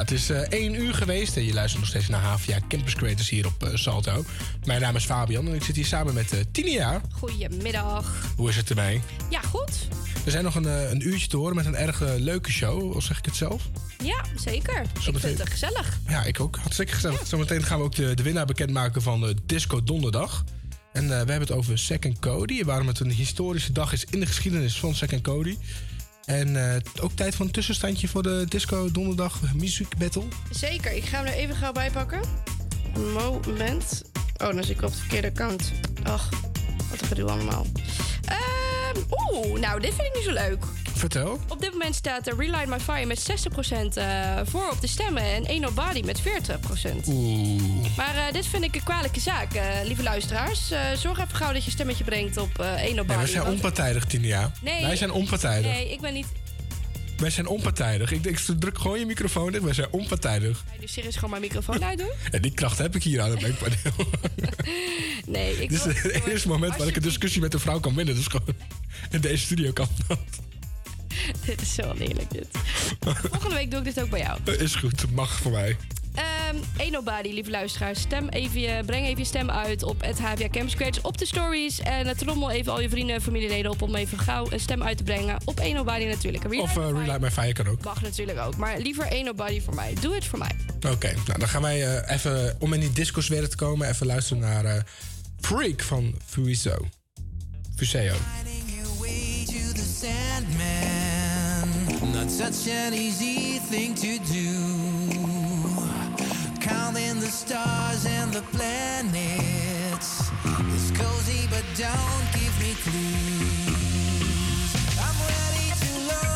Het is 1 uur geweest en je luistert nog steeds naar HVA Campus Creators hier op Salto. Mijn naam is Fabian en ik zit hier samen met Tinia. Goedemiddag. Hoe is het ermee? Ja, goed. We zijn nog een uurtje te horen met een erg leuke show, al zeg ik het zelf. Ja, zeker. Zometeen... Ik vind het gezellig. Ja, ik ook. Hartstikke gezellig. Ja. Zometeen gaan we ook de winnaar bekendmaken van Disco Donderdag. En we hebben het over Zack en Cody, waarom het een historische dag is in de geschiedenis van Zack en Cody. En ook tijd voor een tussenstandje voor de Disco Donderdag Music Battle. Zeker, ik ga hem er even gauw bij pakken. Moment. Oh, dan zit ik op de verkeerde account. Ach, wat een gedoe allemaal. Nou, dit vind ik niet zo leuk. Vertel. Op dit moment staat Relight My Fire met 60% voor op de stemmen en Ain't Nobody met 40%. Oeh. Maar dit vind ik een kwalijke zaak, lieve luisteraars. Zorg even gauw dat je stemmetje brengt op Ain't Nobody. Nee, we zijn onpartijdig, Tinia. Nee. Wij zijn onpartijdig. Nee, ik ben niet... Wij zijn onpartijdig. Ik druk gewoon je microfoon dicht. Wij zijn onpartijdig. Ga je nu serieus gewoon mijn microfoon uitdoen? Ja, die klacht heb ik hier aan het mengpaneel. Nee, ik... Dit is het eerste moment waar ik een discussie met een vrouw kan winnen. Dus gewoon in deze studio kan dat. Dit is zo oneerlijk, dit. Volgende week doe ik dit ook bij jou. Is goed, mag voor mij. Ain't Nobody, lieve luisteraars. Breng even je stem uit op het HVA Campus Creators op de stories. En trommel even al je vrienden en familieleden op om even gauw een stem uit te brengen. Op Ain't Nobody natuurlijk. Relight My Fire kan ook. Mag natuurlijk ook, maar liever Ain't Nobody voor mij. Doe het voor mij. Oké, nou dan gaan wij even, om in die discos weer te komen, even luisteren naar Freak van Fuseo. Not such an easy thing to do. Counting the stars and the planets. It's cozy, but don't give me clues. I'm ready to learn.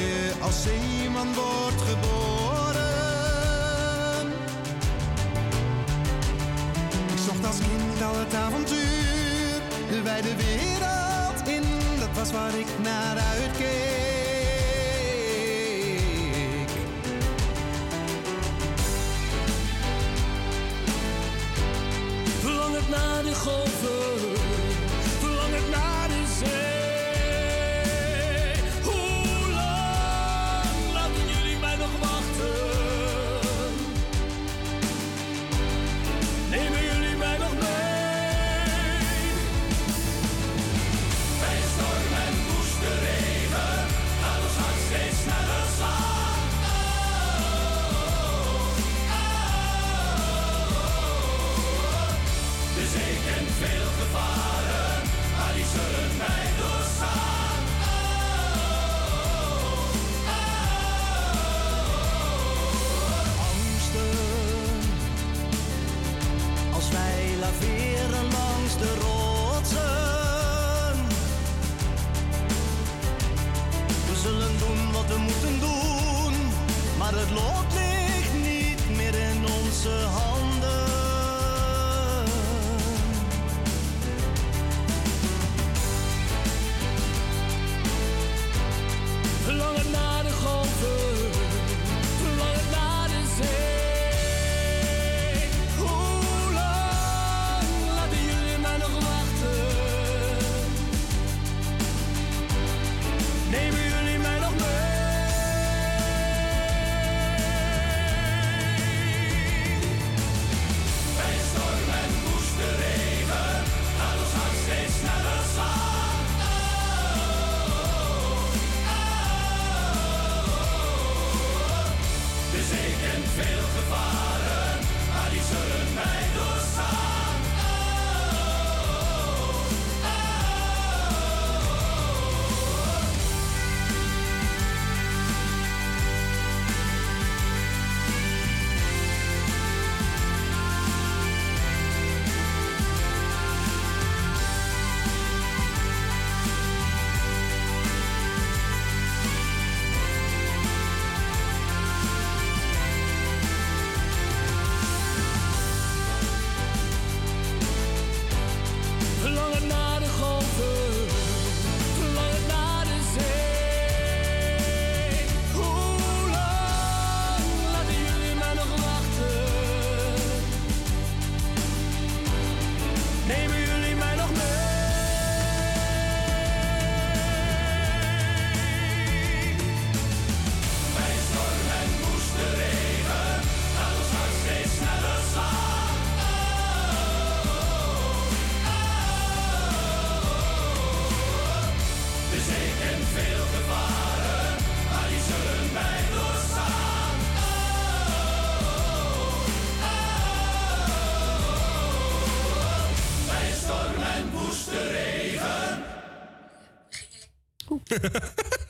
je als zeeman wordt geboren. Ik zocht als kind al het avontuur, de wijde wereld in, dat was waar ik naar uitkeek. Verlangend naar de golven, verlangend naar de zee. De rotsen. We zullen doen wat we moeten doen, maar het lot ligt niet meer in onze handen. Verlangen naar de golven, verlangen naar de zee.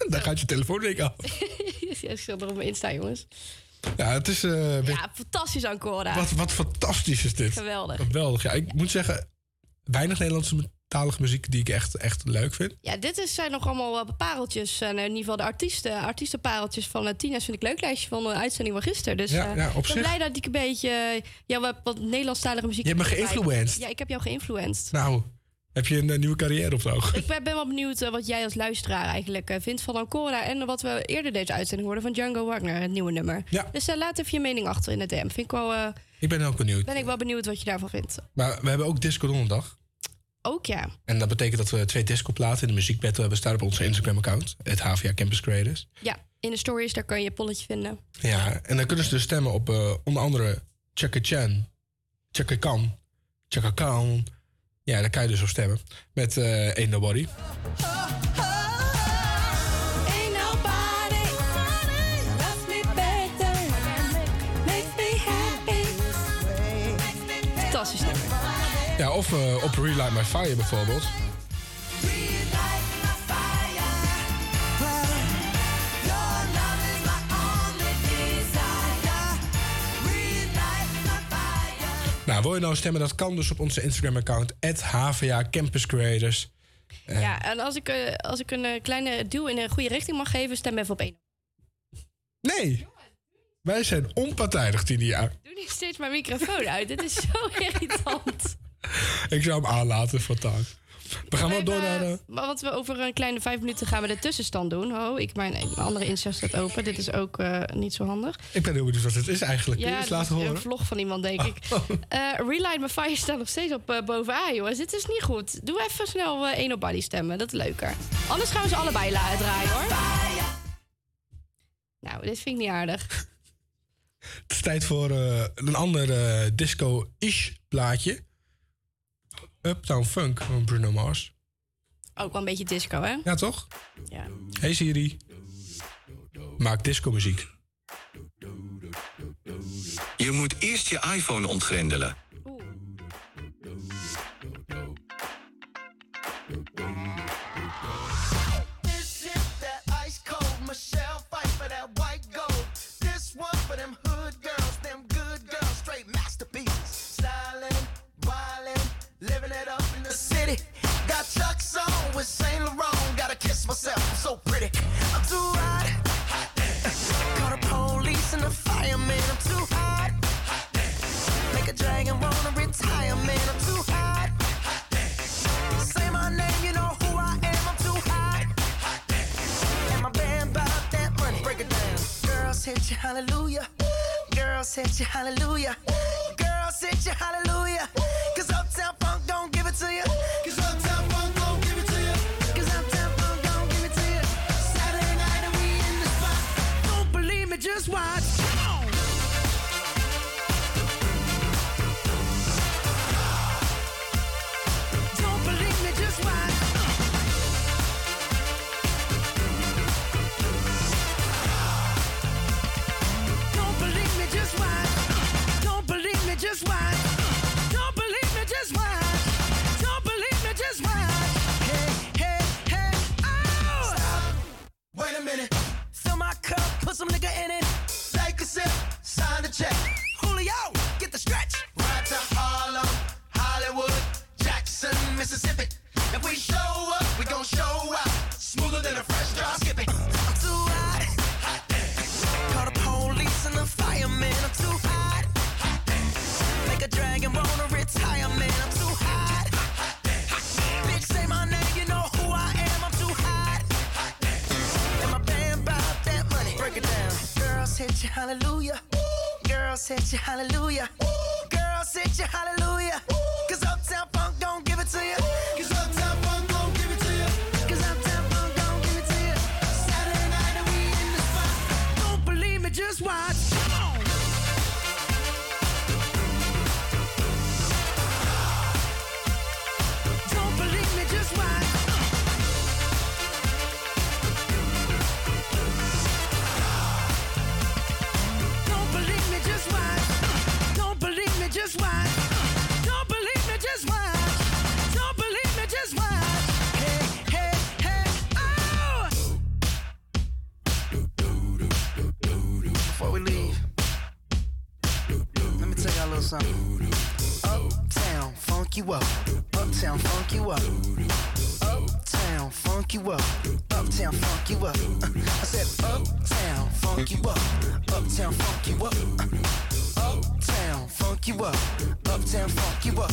Daar gaat je telefoonrekening af. Ja, ik zal er op mijn Insta, jongens. Ja, het is... ja, fantastisch encore. Wat fantastisch is dit. Geweldig. Geweldig, ja. Ik moet zeggen, weinig Nederlandstalige muziek die ik echt leuk vind. Ja, zijn nog allemaal pareltjes. In ieder geval de artiestenpareltjes van Tina's vind ik leuk lijstje van de uitzending van gisteren. Dus ja, ik ben blij dat ik een beetje... ja, wat Nederlandstalige muziek... Je hebt me geïnfluenced. Ja, ik heb jou geïnfluenced. Nou... Heb je een nieuwe carrière of zo? Ik ben wel benieuwd wat jij als luisteraar eigenlijk vindt van Ancora... en wat we eerder deze uitzending hoorden van Django Wagner, het nieuwe nummer. Ja. Dus laat even je mening achter in de DM. Vind ik wel... ik ben ook benieuwd. Ben ik wel benieuwd wat je daarvan vindt. Maar we hebben ook Disco Donderdag. Ook, ja. En dat betekent dat we 2 discoplaten in de muziekbattle hebben staan op onze Instagram-account. Het HVA Campus Creators. Ja, in de stories, daar kun je polletje vinden. Ja, en dan kunnen ze dus stemmen op onder andere Chaka Khan... Ja, daar kan je dus op stemmen. Met Ain't Nobody. Fantastisch nummer. Ja, of op Relight My Fire bijvoorbeeld. Nou, wil je nou stemmen? Dat kan dus op onze Instagram-account @HVA Campus Creators. Ja, en als ik een kleine duw in de goede richting mag geven, stem even op één. Nee, wij zijn onpartijdig, Tinia. Doe niet steeds mijn microfoon uit. Dit is zo irritant. Ik zou hem aanlaten voor taal. We gaan wel door naar de... Want we over een kleine 5 minuten gaan we de tussenstand doen. Mijn andere Insta staat open. Dit is ook niet zo handig. Ik ben heel benieuwd wat het is eigenlijk. Ja, dat is een vlog van iemand, denk ik. Relight My Fire staat nog steeds op bovenaan, jongens. Dit is niet goed. Doe even snel één op body stemmen. Dat is leuker. Anders gaan we ze allebei draaien, hoor. Nou, dit vind ik niet aardig. Het is tijd voor een ander disco-ish plaatje. Uptown Funk van Bruno Mars. Ook wel een beetje disco, hè? Ja, toch? Ja. Hey Siri, maak disco-muziek. Je moet eerst je iPhone ontgrendelen. Oeh. This is that ice cold Michelle fight for that white gold. This one for them hood girls, them good girls, straight masterpieces. Styling, wilding. Living it up in the city. Got Chuck's on with Saint Laurent. Gotta kiss myself, I'm so pretty. I'm too hot, hot damn. Call the police and the fireman. I'm too hot, hot damn. Make a dragon wanna retire, man. I'm too hot, hot damn. Say my name, you know who I am. I'm too hot, hot damn. And my band bought that money. Break it down. Girls hit you, hallelujah. Girls hit you, hallelujah. Girls hit you, hallelujah. Cause Uptown Funk don't give it to you. Cause Uptown Funk don't give it to you. Cause Uptown Funk don't give it to you. Saturday night and we in the spot. Don't believe me, just watch. Come on. Don't believe me, just watch. Don't believe me, just watch. Don't believe me, just watch. Wait a minute, fill my cup, put some nigga in it. Take a sip, sign the check. Julio, get the stretch. Right to Harlem, Hollywood, Jackson, Mississippi. If we show up, we gon' show out. Smoother than a fresh drop, skip it. I'm too hot, hot damn. Call the police and the fireman. I'm too hot, hot damn. Make a dragon wanna retire, man. I'm too hot, hot damn. Hot damn. Bitch, say my name, you know who I am. I'm too hot. Break it down. Girls hit you, hallelujah. Ooh. Girls hit you, hallelujah. Ooh. Girls hit you, hallelujah. Ooh. Cause Uptown Funk don't give it to you. Ooh. Cause Uptown Funk don't give it to you. Cause Uptown Funk don't give it to you. Saturday night and we in the spot. Don't believe me, just watch. Come on. Don't believe me, just watch. Just watch. Don't believe me, just watch. Don't believe me, just watch. Hey, hey, hey, oh! Before we leave, let me tell y'all a little something. Uptown, funk you up. Uptown, funk you up. Uptown, funk you up. Uptown, funk you up. I said uptown, funk you up. Uptown, funk you up. Uptown, funk you up. Uptown, funk you up.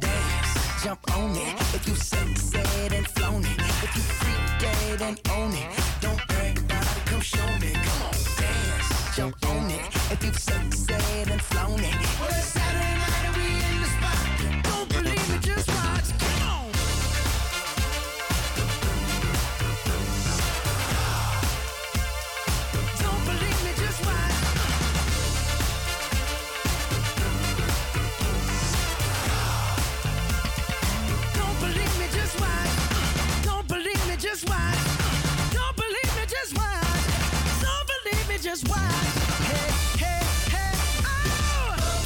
Dance, jump on it. If you sexed and flown it. If you freak dead and own it. Don't brag about it, come show me. Come on, dance, jump on it. If you sexed and flown it. Well, it's Saturday night and we in the spot. Don't believe it, just watch. Come on. Don't believe me, just watch. Just watch. Don't believe me, just watch. Don't believe me, just watch. Hey, hey, hey, oh! Come on.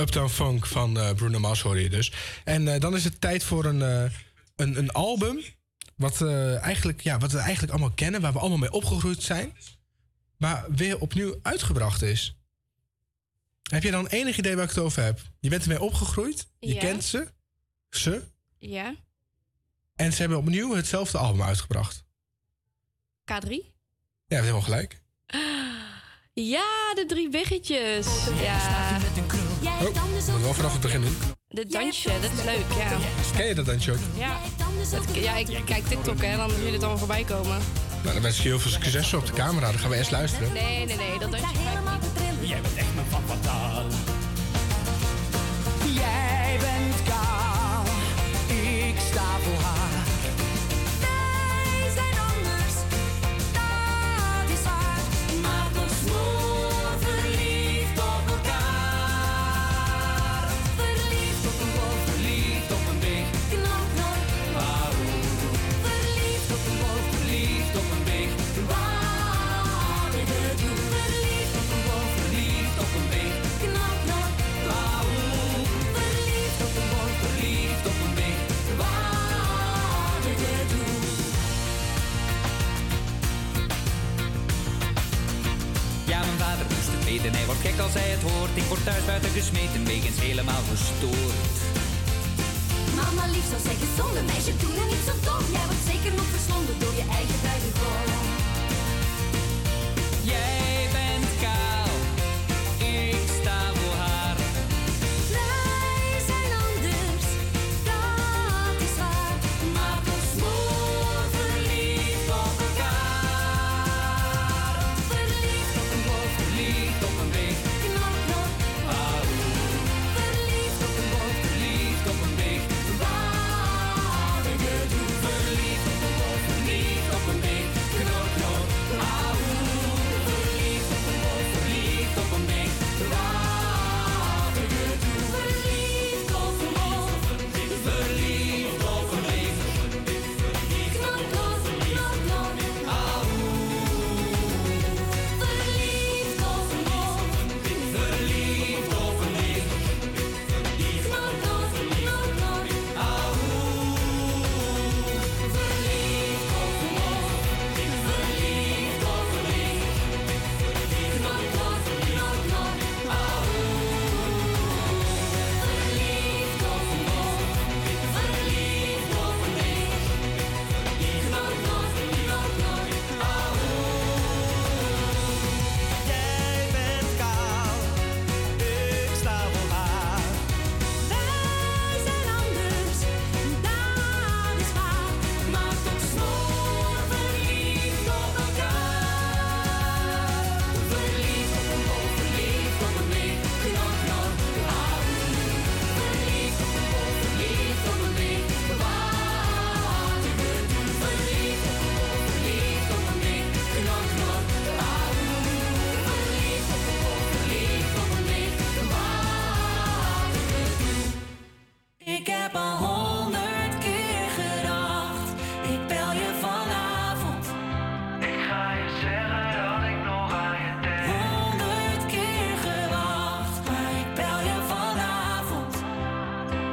Uptown Funk van Bruno Mars hoor je dus. En dan is het tijd voor een album. Wat we eigenlijk allemaal kennen, waar we allemaal mee opgegroeid zijn. Maar weer opnieuw uitgebracht is. Heb je dan enig idee waar ik het over heb? Je bent ermee opgegroeid, je kent ze. Ja. En ze hebben opnieuw hetzelfde album uitgebracht. K3? Ja, helemaal gelijk. Ja, de drie biggetjes. Ja. Oh, dat wil ik wel vanaf het begin doen. Dat dansje, dat is leuk, ja. Ken je dat dansje ook? Ja. Ja, ik kijk TikTok, hè, dan jullie het allemaal voorbij komen. Nou, dan wens je heel veel succes op de camera. Dan gaan we eerst luisteren. Nee, dat dansje. Jij bent echt mijn papa. Jij bent kaal, ik sta voor haar. Wij zijn anders, dat is waar. Maar toch smoor verliefd op elkaar. Verliefd op een boom, verliefd op een beek. Knap nooit, waarom? Verliefd op een boom, verliefd op een beek. Wat is het doen? Verliefd op een boom, verliefd op een beek. Knap nooit, waarom? Verliefd op een boom, verliefd op een beek. Wat ik het doe. Ja, mijn vader moest het weten. Hij wordt gek als hij het hoort. Ik word thuis buiten gesmeten, wegens helemaal gestoord. Mama lief zou zeggen, zonde meisje, doe nou niet zo dom. Jij wordt zeker nog verslonden door je eigen buitengewoon. Jij bent kaal, ik sta voor haar. Wij zijn anders, dat is waar. Maar toch smoor verliefd op elkaar. Verliefd op een boom, verliefd op een beek. Knap nog, waarom? Verliefd op een boom, verliefd op een beek. Wat ik het doe. Verliefd op een boom, verliefd op een beek. Knap nog, waarom? Verliefd op een boom, verliefd op een beek. Wat ik het doe. Verliefd op een boom, verliefd op een beek. Knap nog, knap nog, waarom? Verliefd op een boom, verliefd op een beek. Knap nog, knap nog, waarom? Verliefd op een boom, verliefd op een beek. Knap nog, knap nog, waarom? Verliefd op een boom, verliefd op een beek. Knap nog, knap nog, waarom? Jij bent kaal, ik sta voor haar. Wij zijn anders, dat is waar. Maar toch smoor verliefd op elkaar. Verliefd op een boom, verliefd op een beek. Knap, knap, waarom? Verliefd op een boom, verliefd op een beek. Wat ik het doe. Verliefd op een boom, verliefd op een beek. Knap, knap, waarom? Verliefd op een boom, verliefd op een beek. Wat ik het doe. Ik heb al 100 keer gedacht, ik bel je vanavond. Ik ga je zeggen dat ik nog aan je denk. 100 keer gewacht, maar ik bel je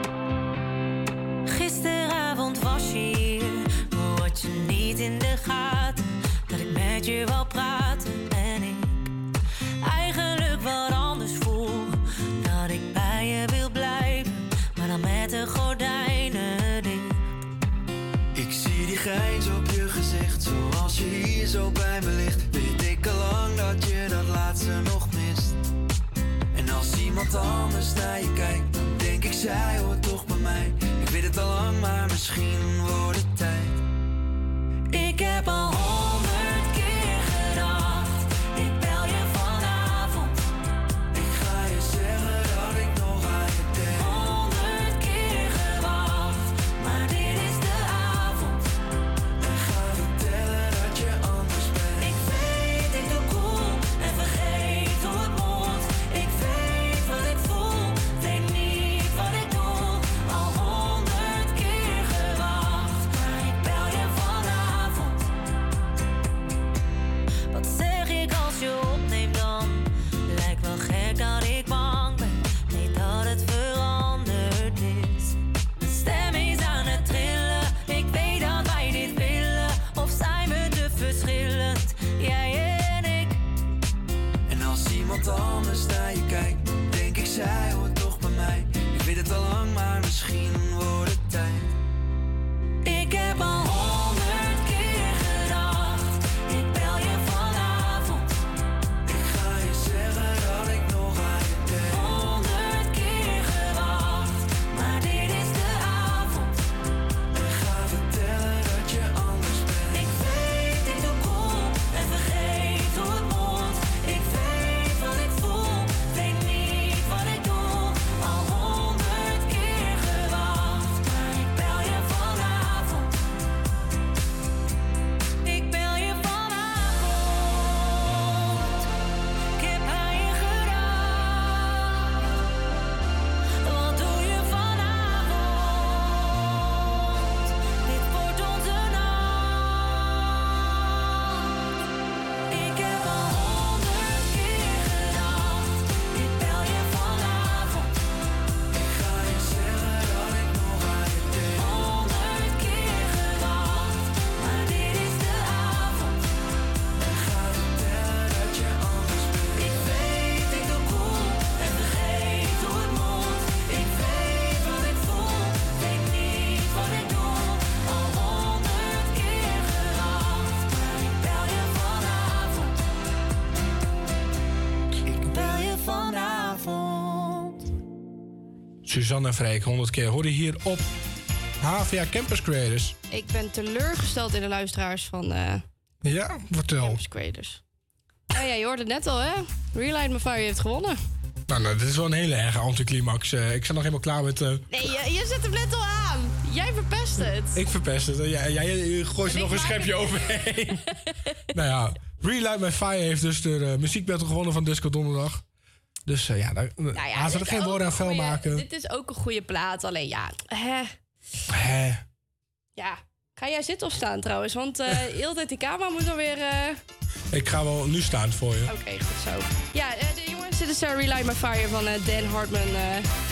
vanavond. Gisteravond was je hier, maar had je niet in de gaten dat ik met je wou praten en ik eigenlijk wat anders voel. Dat ik bij je wil blijven, maar dan met de gordijnen dicht. Ik zie die grijns op je gezicht, zoals je hier zo bij me ligt. Weet ik al lang dat je dat laatste nog mist. En als iemand anders naar je kijkt, dan denk ik, zij hoort toch bij mij. Ik weet het al lang, maar misschien wordt het tijd. Ik heb al 100 keer gedacht, ik bel je vanavond. Ik ga je zeggen dat ik nog aan je denk. 100 keer gewacht, maar dit is de avond. En ga vertellen dat je anders bent. Ik weet, ik doe cool en vergeet hoe het moet. Ik weet wat ik voel, weet niet wat ik doe. Al 100 keer gewacht, maar ik bel je vanavond. zij hoort toch bij mij. Ik weet het al lang, maar misschien wordt het tijd. Ik heb al 100 keer gedacht, ik bel je vanavond. Ik ga je zeggen dat ik nog aan je denk. 100 keer gewacht, maar dit is de avond. Ik ga vertellen dat je anders bent. Ik weet, ik doe cool en vergeet hoe het moet. Ik weet wat ik voel, weet niet wat ik doe. Al 100 keer gewacht, maar ik bel je vanavond. Ik bel je vanavond. Ik heb aan je gedacht. Wat doe je vanavond? Dit wordt onze nacht. Ik heb al 100 keer gedacht. Ik bel je vanavond. Ik ga je zeggen dat ik nog aan je denk. 100 keer gewacht, maar dit is de avond. Ik ga vertellen dat je anders bent. Ik weet, ik doe cool en vergeet hoe het moet. Ik weet wat ik voel, weet niet wat ik doe. Al 100 keer gewacht, maar ik bel je vanavond. Ik bel je vanavond. Suzanne Vrijk, 100 keer hoor je hier op HVA Campus Creators. Ik ben teleurgesteld in de luisteraars van Ja, vertel. Campus Creators. Nou ja, je hoorde het net al, hè? Relight Mafari heeft gewonnen. Nou, dit is wel een hele erge anticlimax. Ik ben nog helemaal klaar met... Nee, je zet hem net al aan. Jij verpest het. Ik verpest het. Jij gooit er nog een schepje overheen. Nou ja, Relight My Fire heeft dus de muziekbattle gewonnen van Disco Donderdag. Dus ja, Nou ja, laten dit we er is geen ook woorden aan een vuil goeie- maken. Dit is ook een goede plaat, alleen ja. Hè? Ja. Ga jij zitten of staan trouwens? Want heel de tijd die camera moet alweer... Ik ga wel nu staan voor je. Oké, goed zo. Ja, de jongens, dit is Relight My Fire van Dan Hartman.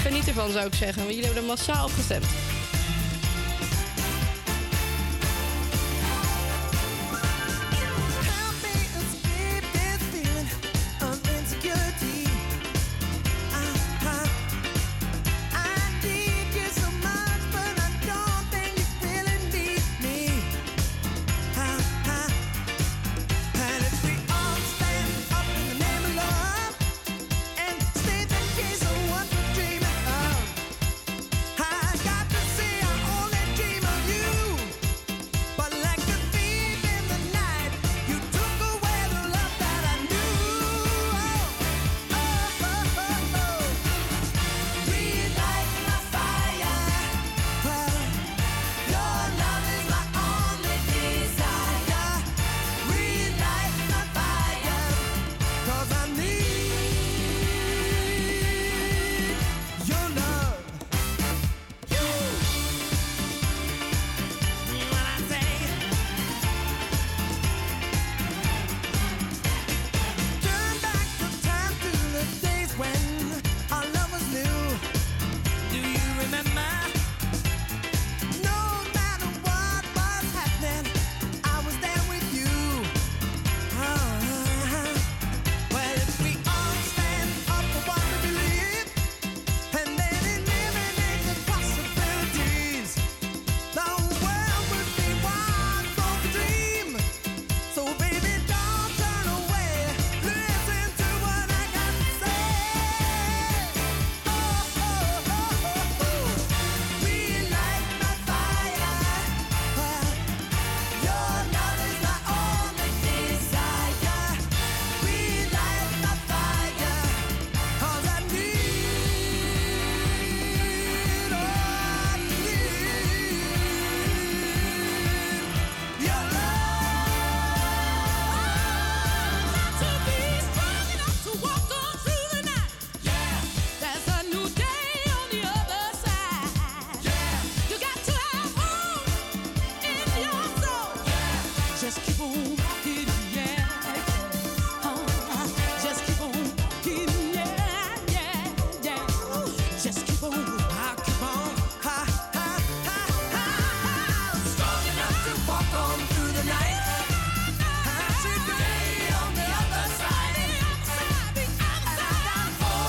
Geniet ervan, zou ik zeggen. Want jullie hebben er massaal op gestemd. Help me escape this feeling of insecurity. I need you so much, but I don't think you really need me. And if we all stand up in the name of love and state the case of what we're dreaming of, I got to say I only dream of you. But like a thief in the night, you took away the love that I knew. Oh, oh, oh, oh, oh. Relight my fire. Your love is my only desire. Relight my fire. 'Cause I need your love. You. When I say turn back the time to the days when our love was new. Do you remember? No matter what was happening, I was there with you. Well, if we all stand up for what we believe, and then eliminate the possibilities, the world would be one for the dream. So baby, don't turn away. Listen to what I got to say. Oh, oh, oh, oh, oh. Relight my fire. Your love is my only desire. Relight my fire. 'Cause I need, oh, I need your love. To be strong enough to walk on through the night. Yeah. There's a new day on the other side. Yeah. You got to have hope in your soul. Yeah. Just keep on walking, yeah. Just keep on walking, yeah. Just keep on, ha. Strong enough to walk on through the night. Have today on the other side. And down, oh,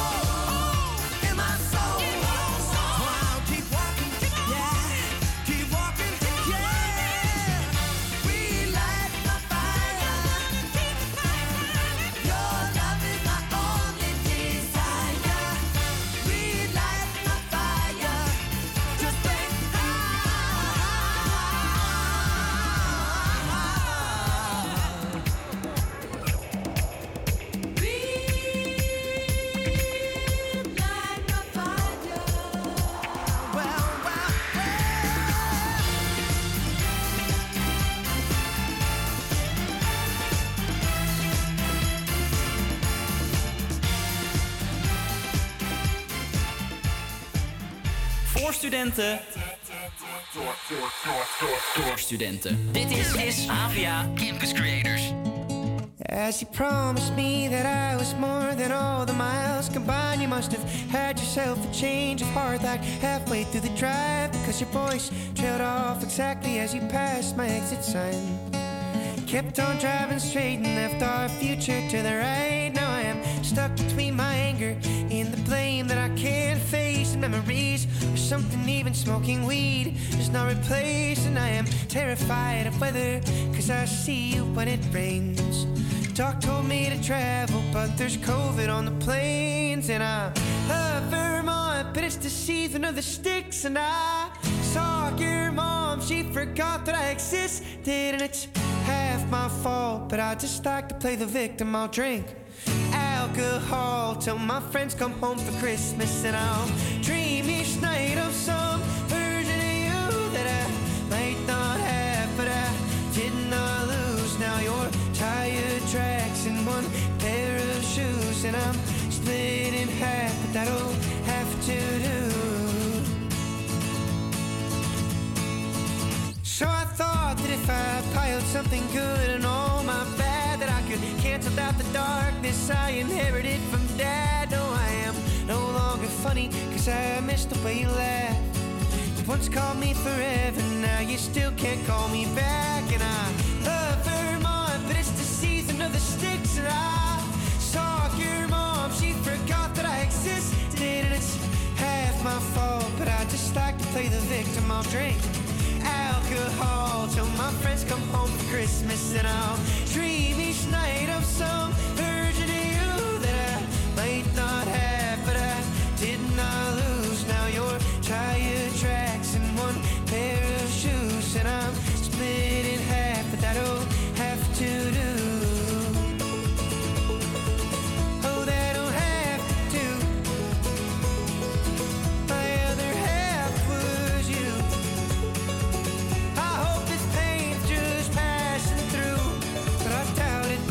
Voor studenten. Door studenten. Dit is HVA Campus Creators. As you promised me that I was more than all the miles combined, you must have had yourself a change of heart like halfway through the drive, because your voice trailed off exactly as you passed my exit sign. Kept on driving straight and left our future to the right. Now I am stuck between my anger and the blame that I can't face, and memories or something, even smoking weed is not replaced. And I am terrified of weather, cause I see you when it rains. Doc told me to travel, but there's COVID on the planes. And I love Vermont, but it's the season of the sticks. And I saw your mom, she forgot that I existed. And it's half my fault, but I just like to play the victim. I'll drink alcohol till my friends come home for Christmas. And I'll dream each night of some version of you that I might not have, but I did not lose. Now you're tire tracks and one pair of shoes, and I'm split in half, but that'll have to do. So I thought that if I piled something good and all my bad, that I could cancel out the darkness I inherited from Dad. No, I am no longer funny, cause I missed the way you laughed. You once called me forever, now you still can't call me back. And I love Vermont, but it's the season of the sticks. And I saw your mom, she forgot that I existed. And it's half my fault, but I just like to play the victim. I'll drink alcohol till my friends come home for Christmas. And I'll dream each night of some version of you that I might not have, but I did not lose. Now you're tire tracks and one pair of shoes, and I'm split in half, but that'll have to do. Oh, that'll have to. My other half was you. I hope this pain's just passing through, but I doubt it.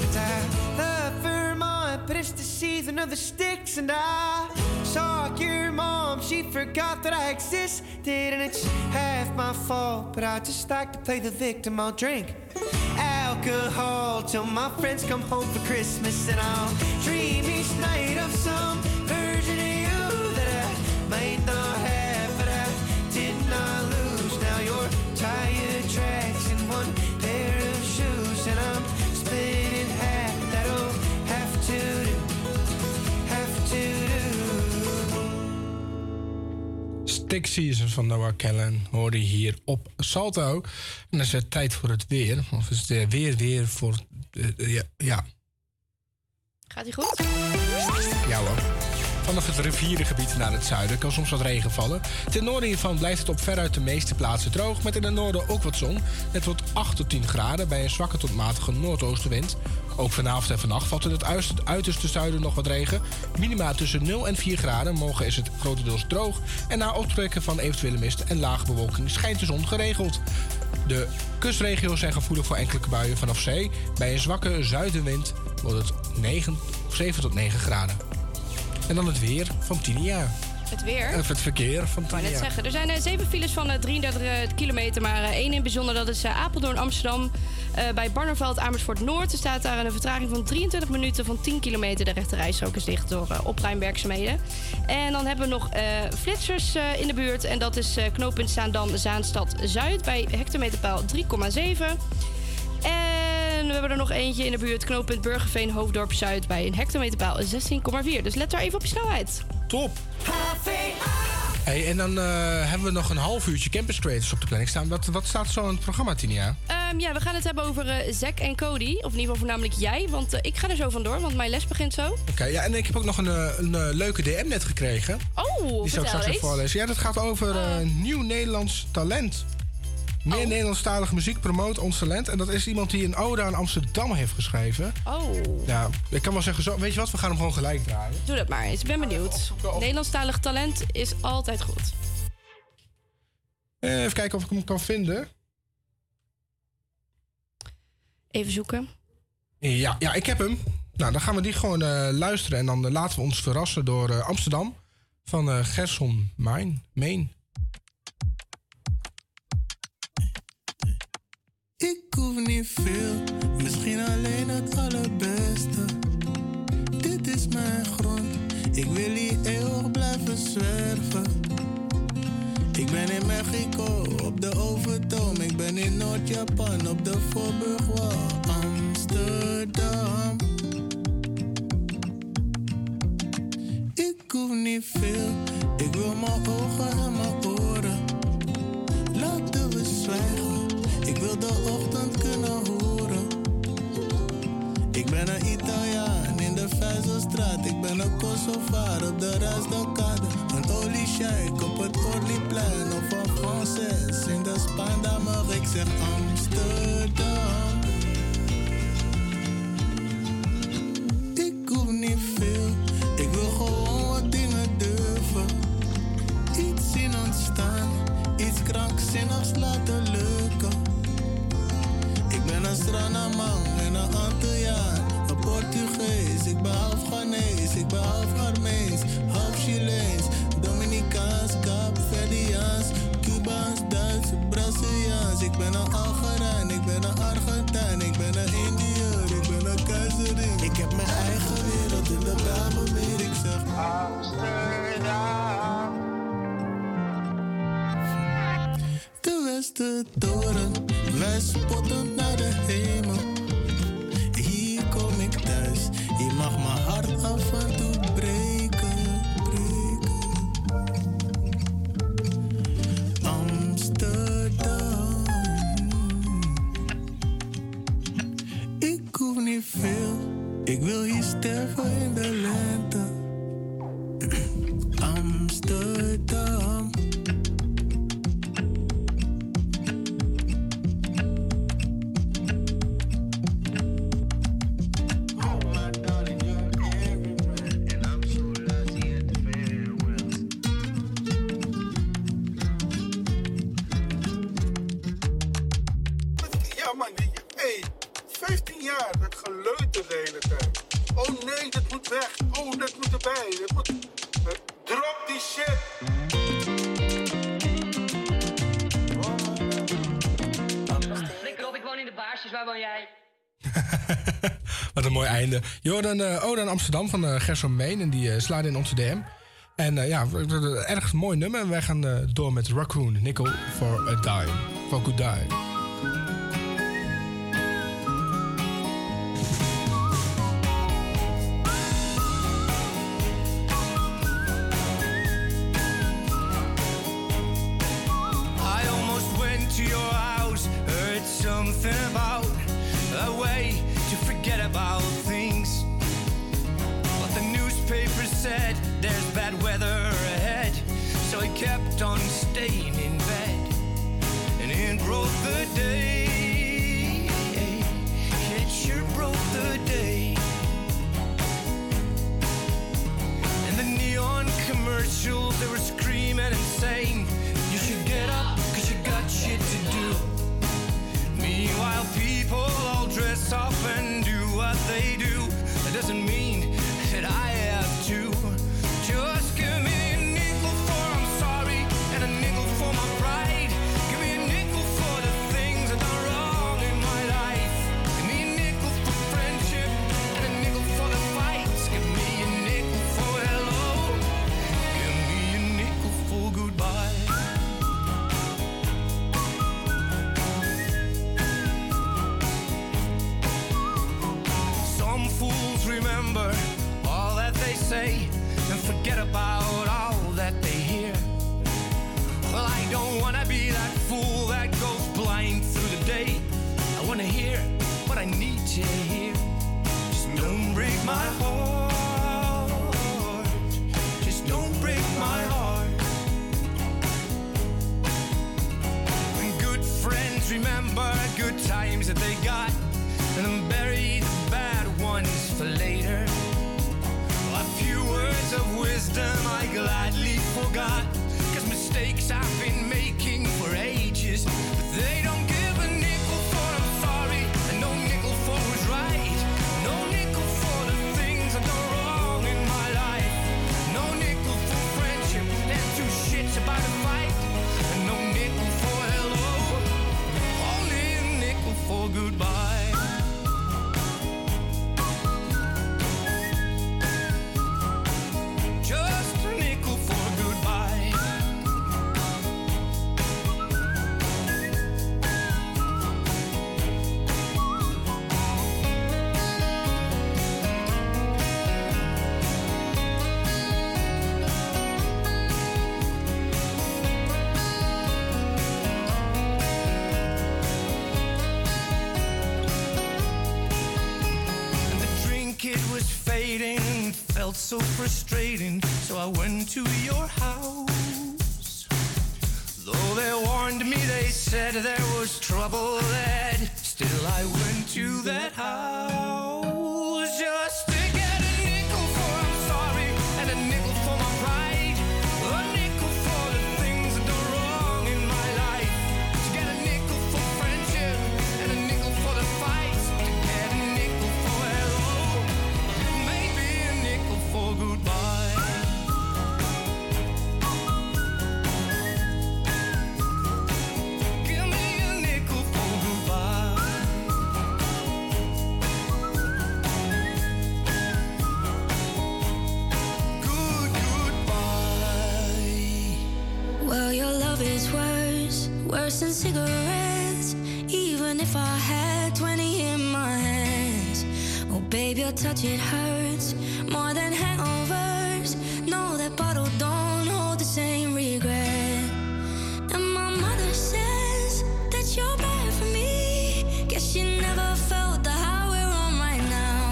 Cause I love Vermont, but it's the season of the sticks. And I saw your mom, she forgot that I existed. And it's half my fault, but I just like to play the victim. I'll drink alcohol till my friends come home for Christmas. And I'll dream each night of some version of you that I might not have, but I did not lose. Now you're tire tracks and one pair of shoes, and I'm split in half, that'll have to do. Have to do. Stick Seasons van Noah Callan hoorde hier op Salto. En dan is het tijd voor het weer. Of is het weer voor... ja. Gaat die goed? Ja hoor. Vanaf het rivierengebied naar het zuiden kan soms wat regen vallen. Ten noorden hiervan blijft het op veruit de meeste plaatsen droog, met in het noorden ook wat zon. Het wordt 8 tot 10 graden bij een zwakke tot matige noordoostenwind. Ook vanavond en vannacht valt in het uiterste zuiden nog wat regen. Minima tussen 0 en 4 graden. Morgen is het grotendeels droog. En na optrekken van eventuele mist en lage bewolking schijnt de zon geregeld. De kustregio's zijn gevoelig voor enkele buien vanaf zee. Bij een zwakke zuidenwind wordt het 7 tot 9 graden. En dan het weer van Tinia. Het weer? Of het verkeer van Tinia. Ik kan net zeggen. Er zijn 7 files van 33 kilometer, maar 1 in het bijzonder. Dat is Apeldoorn, Amsterdam. Bij Barneveld, Amersfoort Noord. Er staat daar een vertraging van 23 minuten van 10 kilometer. De rechterrijstrook is dicht door opruimwerkzaamheden. En dan hebben we nog flitsers in de buurt. En dat is knooppunt Zaandam, Zaanstad Zuid. Bij hectometerpaal 3,7. En we hebben er nog eentje in de buurt. Knooppunt Burgerveen, Hoofddorp Zuid. Bij een hectometerpaal 16,4. Dus let daar even op je snelheid. Top! Hey, en dan hebben we nog een half uurtje Campus Creators op de planning staan. Wat staat zo in het programma, Tinia? Ja, we gaan het hebben over Zack en Cody. Of in ieder geval voornamelijk jij. Want ik ga er zo vandoor, want mijn les begint zo. Oké, ja, en ik heb ook nog een leuke DM net gekregen. Oh, die zou ik straks even voorlezen. Ja, dat gaat over nieuw Nederlands talent. Meer Nederlandstalige muziek promoot ons talent. En dat is iemand die een ode aan Amsterdam heeft geschreven. Oh. Ja, ik kan wel zeggen, zo, weet je wat, we gaan hem gewoon gelijk draaien. Doe dat maar eens, ik ben benieuwd. Nederlandstalig talent is altijd goed. Even kijken of ik hem kan vinden. Even zoeken. Ja, ik heb hem. Nou, dan gaan we die gewoon luisteren. En dan laten we ons verrassen door Amsterdam. van Gerson Main. Ik hoef niet veel, misschien alleen het allerbeste. Dit is mijn grond, ik wil hier eeuwig blijven zwerven. Ik ben in Mexico, op de Overtoom. Ik ben in Noord-Japan, op de Voorburgwal, Amsterdam. Ik hoef niet veel, ik wil mijn ogen en mijn oren. Laten we zwijgen, ik wil de ochtend kunnen horen. Ik ben een Italiaan in de Vijzelstraat. Ik ben een Kosovaar op de Ras del Kade. Een oliescheik op het Orlyplein. Of een Franses in de Spaandammer. Ik zeg Amsterdam. Ik hoef niet veel. Ik wil gewoon wat dingen durven. Iets zien ontstaan. Iets krankzinnigs laten lukken. Ik ben een Sranaman en een Antilliaan. Een Portugees, ik ben half Ghanese, ik ben half Armeens, half Chileens, Dominicaans, Kaapverdiaans, Cubaans, Duits, Braziliaans. Ik ben een Algerijn, ik ben een Argentijn, ik ben een Indiër, ik ben een keizerin. Ik heb mijn eigen wereld in de Bijbelmeer, ik zeg Amsterdam. De Westertoren, wij spotten naar de hemel. Hier kom ik thuis, je mag mijn hart af en toe breken. Amsterdam. Ik hoef niet veel, ik wil hier sterven in de lente. Amsterdam. Wat een mooi einde. Jordan, dan Amsterdam van Gerson Main. En die slaat in onze DM. En erg mooi nummer. En wij gaan door met Raccoon. Nickel for a dime. For good dime. I almost went to your house. Heard something about a way to forget about things. But the newspaper said there's bad weather ahead, so I kept on staying in bed. And it broke the day. It sure broke the day. And the neon commercials, they were screaming and saying, you should get up, cause you got shit to do. Meanwhile, people all dress up and do what they do. That doesn't mean that I have to. Just give me a nickel for I'm sorry and a nickel for my pride. Give me a nickel for the things that are wrong in my life. Give me a nickel for friendship and a nickel for the fights. Give me a nickel for hello. Give me a nickel for goodbye. Fools remember all that they say and forget about all that they hear. Well, I don't want to be that fool that goes blind through the day. I want to hear what I need to hear. Just don't break my heart. Just don't break my heart. When good friends remember good times that they got and then bury the bad ones for later. A few words of wisdom I gladly forgot, cause mistakes I've been making for ages, but they don't give a nickel for I'm sorry, and no nickel for who's right. No nickel for the things that are wrong in my life. No nickel for friends. it was fading, felt so frustrating, so I went to your house. Though they warned me, they said there was trouble there, still I went to that house just to get a nickel for I'm sorry and a nickel for my pride, a nickel for the things that are wrong in my life, to get a nickel for friendship and a nickel for the fight, to get a nickel for hello and maybe a nickel for goodbye. Well, your love is worse, worse than cigarettes, even if I had 20 in my hands. Oh, babe, your touch, it hurts more than hangovers. No, that bottle don't hold the same regret. And my mother says that you're bad for me. Guess she never felt the high we're on right now.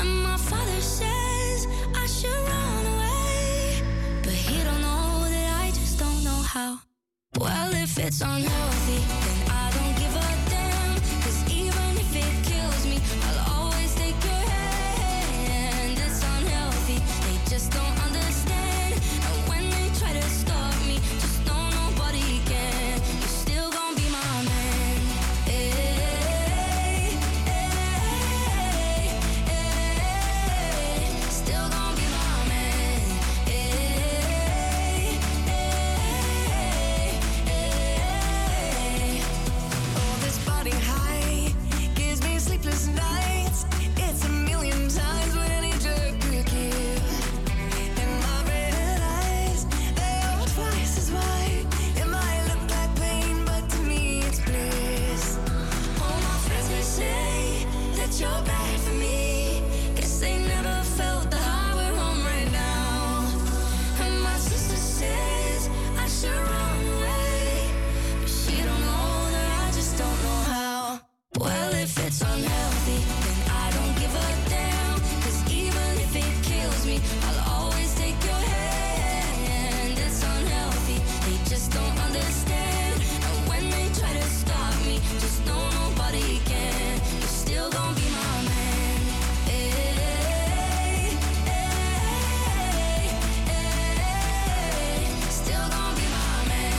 And my father says I should run away, but he don't know. How? Well, if it's unhealthy, then I don't give a damn, 'cause even if it kills me, I'll always take your hand. It's unhealthy, they just don't understand, and when they try to stop me, just know nobody can. You're still gonna be my man. Hey, hey, hey, hey, still gonna be my man. Hey, sleepless nights, it's a million times what any jerk could give. And my red eyes, they are twice as wide. It might look like pain, but to me it's bliss. All my friends, they say that you're bad for me. Guess they never felt the high we're on right now. And my sister says I should run away, but she don't know that I just don't know how. Well, if it's unhealthy, then I don't give a damn, 'cause even if it kills me, I'll always take your hand. It's unhealthy, they just don't understand, and when they try to stop me, just know nobody can. You're still gonna be my man. Hey, hey, hey, still gonna be my man. Still gonna be my man.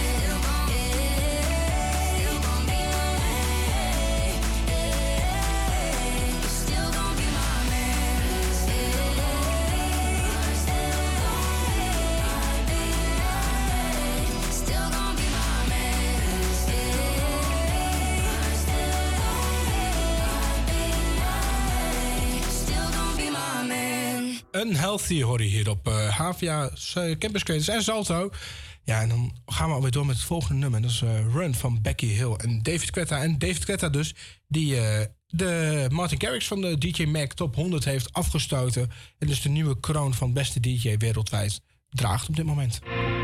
Still gonna be my man. Still gonna be my man. Still gonna be my man. Unhealthy hoor je hier op HVA Campus Creators en Salto. Ja, en dan gaan we alweer door met het volgende nummer. Dat is Run van Becky Hill en David Guetta. En David Guetta dus, die de Martin Garrix van de DJ Mag Top 100 heeft afgestoten. En dus de nieuwe kroon van beste DJ wereldwijd draagt op dit moment. No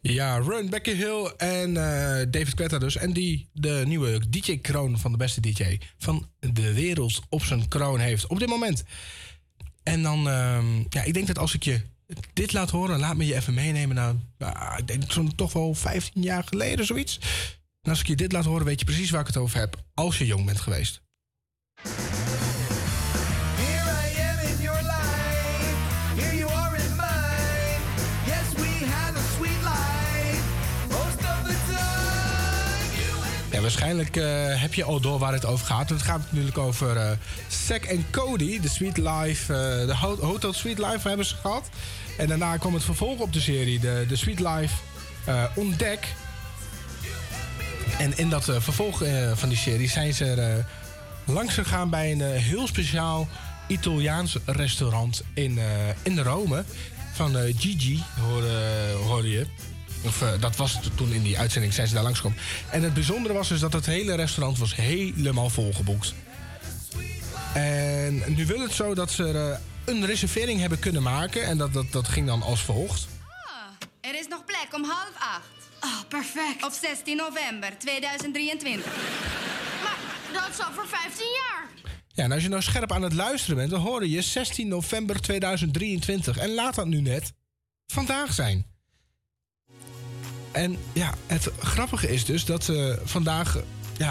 Ja, Run, Becky Hill en David Guetta dus. En die de nieuwe DJ-kroon van de beste DJ van de wereld op zijn kroon heeft op dit moment. En dan, ja, ik denk dat als ik je dit laat horen, laat me je even meenemen naar, ik denk zo'n toch wel 15 jaar geleden, zoiets. En als ik je dit laat horen, weet je precies waar ik het over heb, als je jong bent geweest. Ja, waarschijnlijk heb je al door waar het over gaat. Het gaat natuurlijk over Zack en Cody, de Sweet Life, de Hotel Sweet Life hebben ze gehad. En daarna kwam het vervolg op de serie, de Sweet Life Ontdek. En in dat vervolg van die serie zijn ze langs gegaan bij een heel speciaal Italiaans restaurant in Rome. Van Gigi, hoorde je. Of dat was het toen in die uitzending, zijn ze daar langsgekomen. En het bijzondere was dus dat het hele restaurant was helemaal volgeboekt. En nu wil het zo dat ze een reservering hebben kunnen maken. En dat ging dan als volgt. Ah, er is nog plek om 7:30. Oh, perfect. Op 16 november 2023. Maar dat is al voor 15 jaar. Ja, en als je nou scherp aan het luisteren bent, dan hoor je 16 november 2023. En laat dat nu net vandaag zijn. En ja, het grappige is dus dat vandaag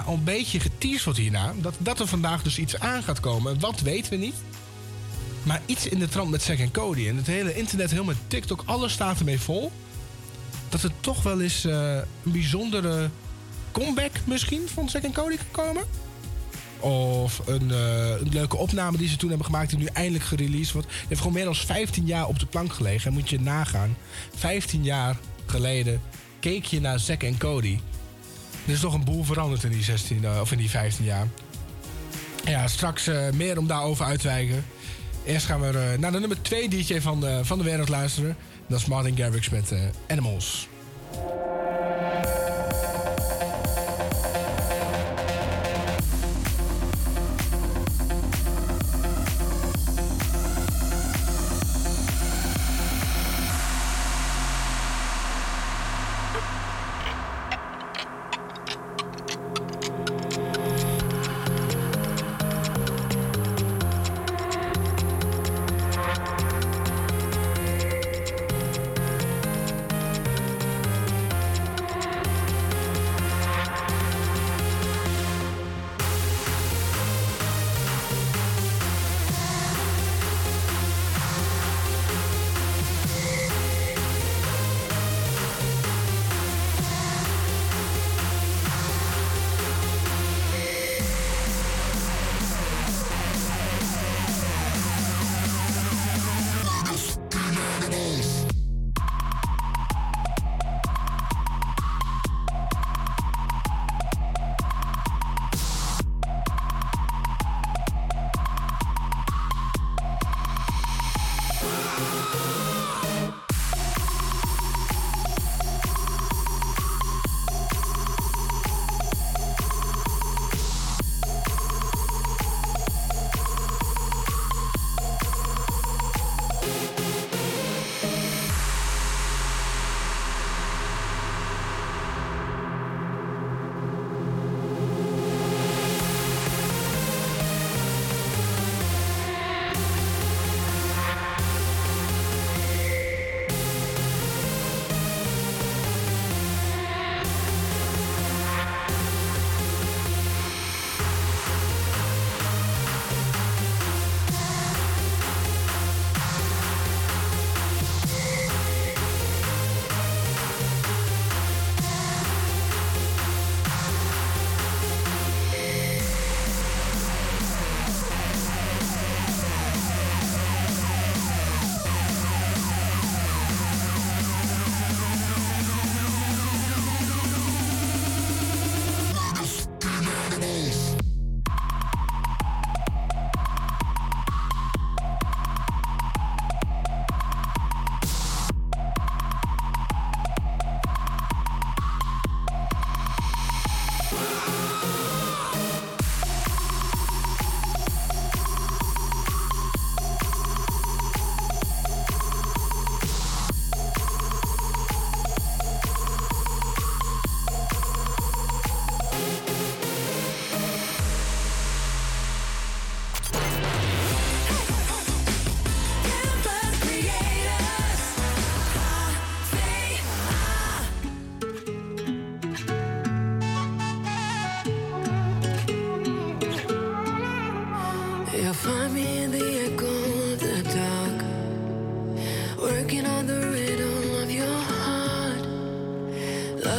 al een beetje geteased wordt hierna. Dat er vandaag dus iets aan gaat komen. Wat weten we niet. Maar iets in de trant met Zack en Cody. En het hele internet, helemaal TikTok, alles staat ermee vol. Dat er toch wel eens een bijzondere comeback misschien van Zack en Cody kan komen. Of een leuke opname die ze toen hebben gemaakt die nu eindelijk gereleased wordt. Die heeft gewoon meer dan 15 jaar op de plank gelegen. En moet je nagaan. 15 jaar geleden keek je naar Zack en Cody. Er is toch een boel veranderd in die 15 jaar. Ja, straks meer om daarover uit te wijken. Eerst gaan we naar de nummer 2 DJ van de wereld luisteren. Dat is Martin Garrix met Animals.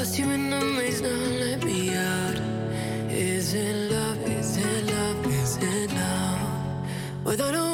lost you in the maze, now let me out. Is it love, is it love, is it love? Without a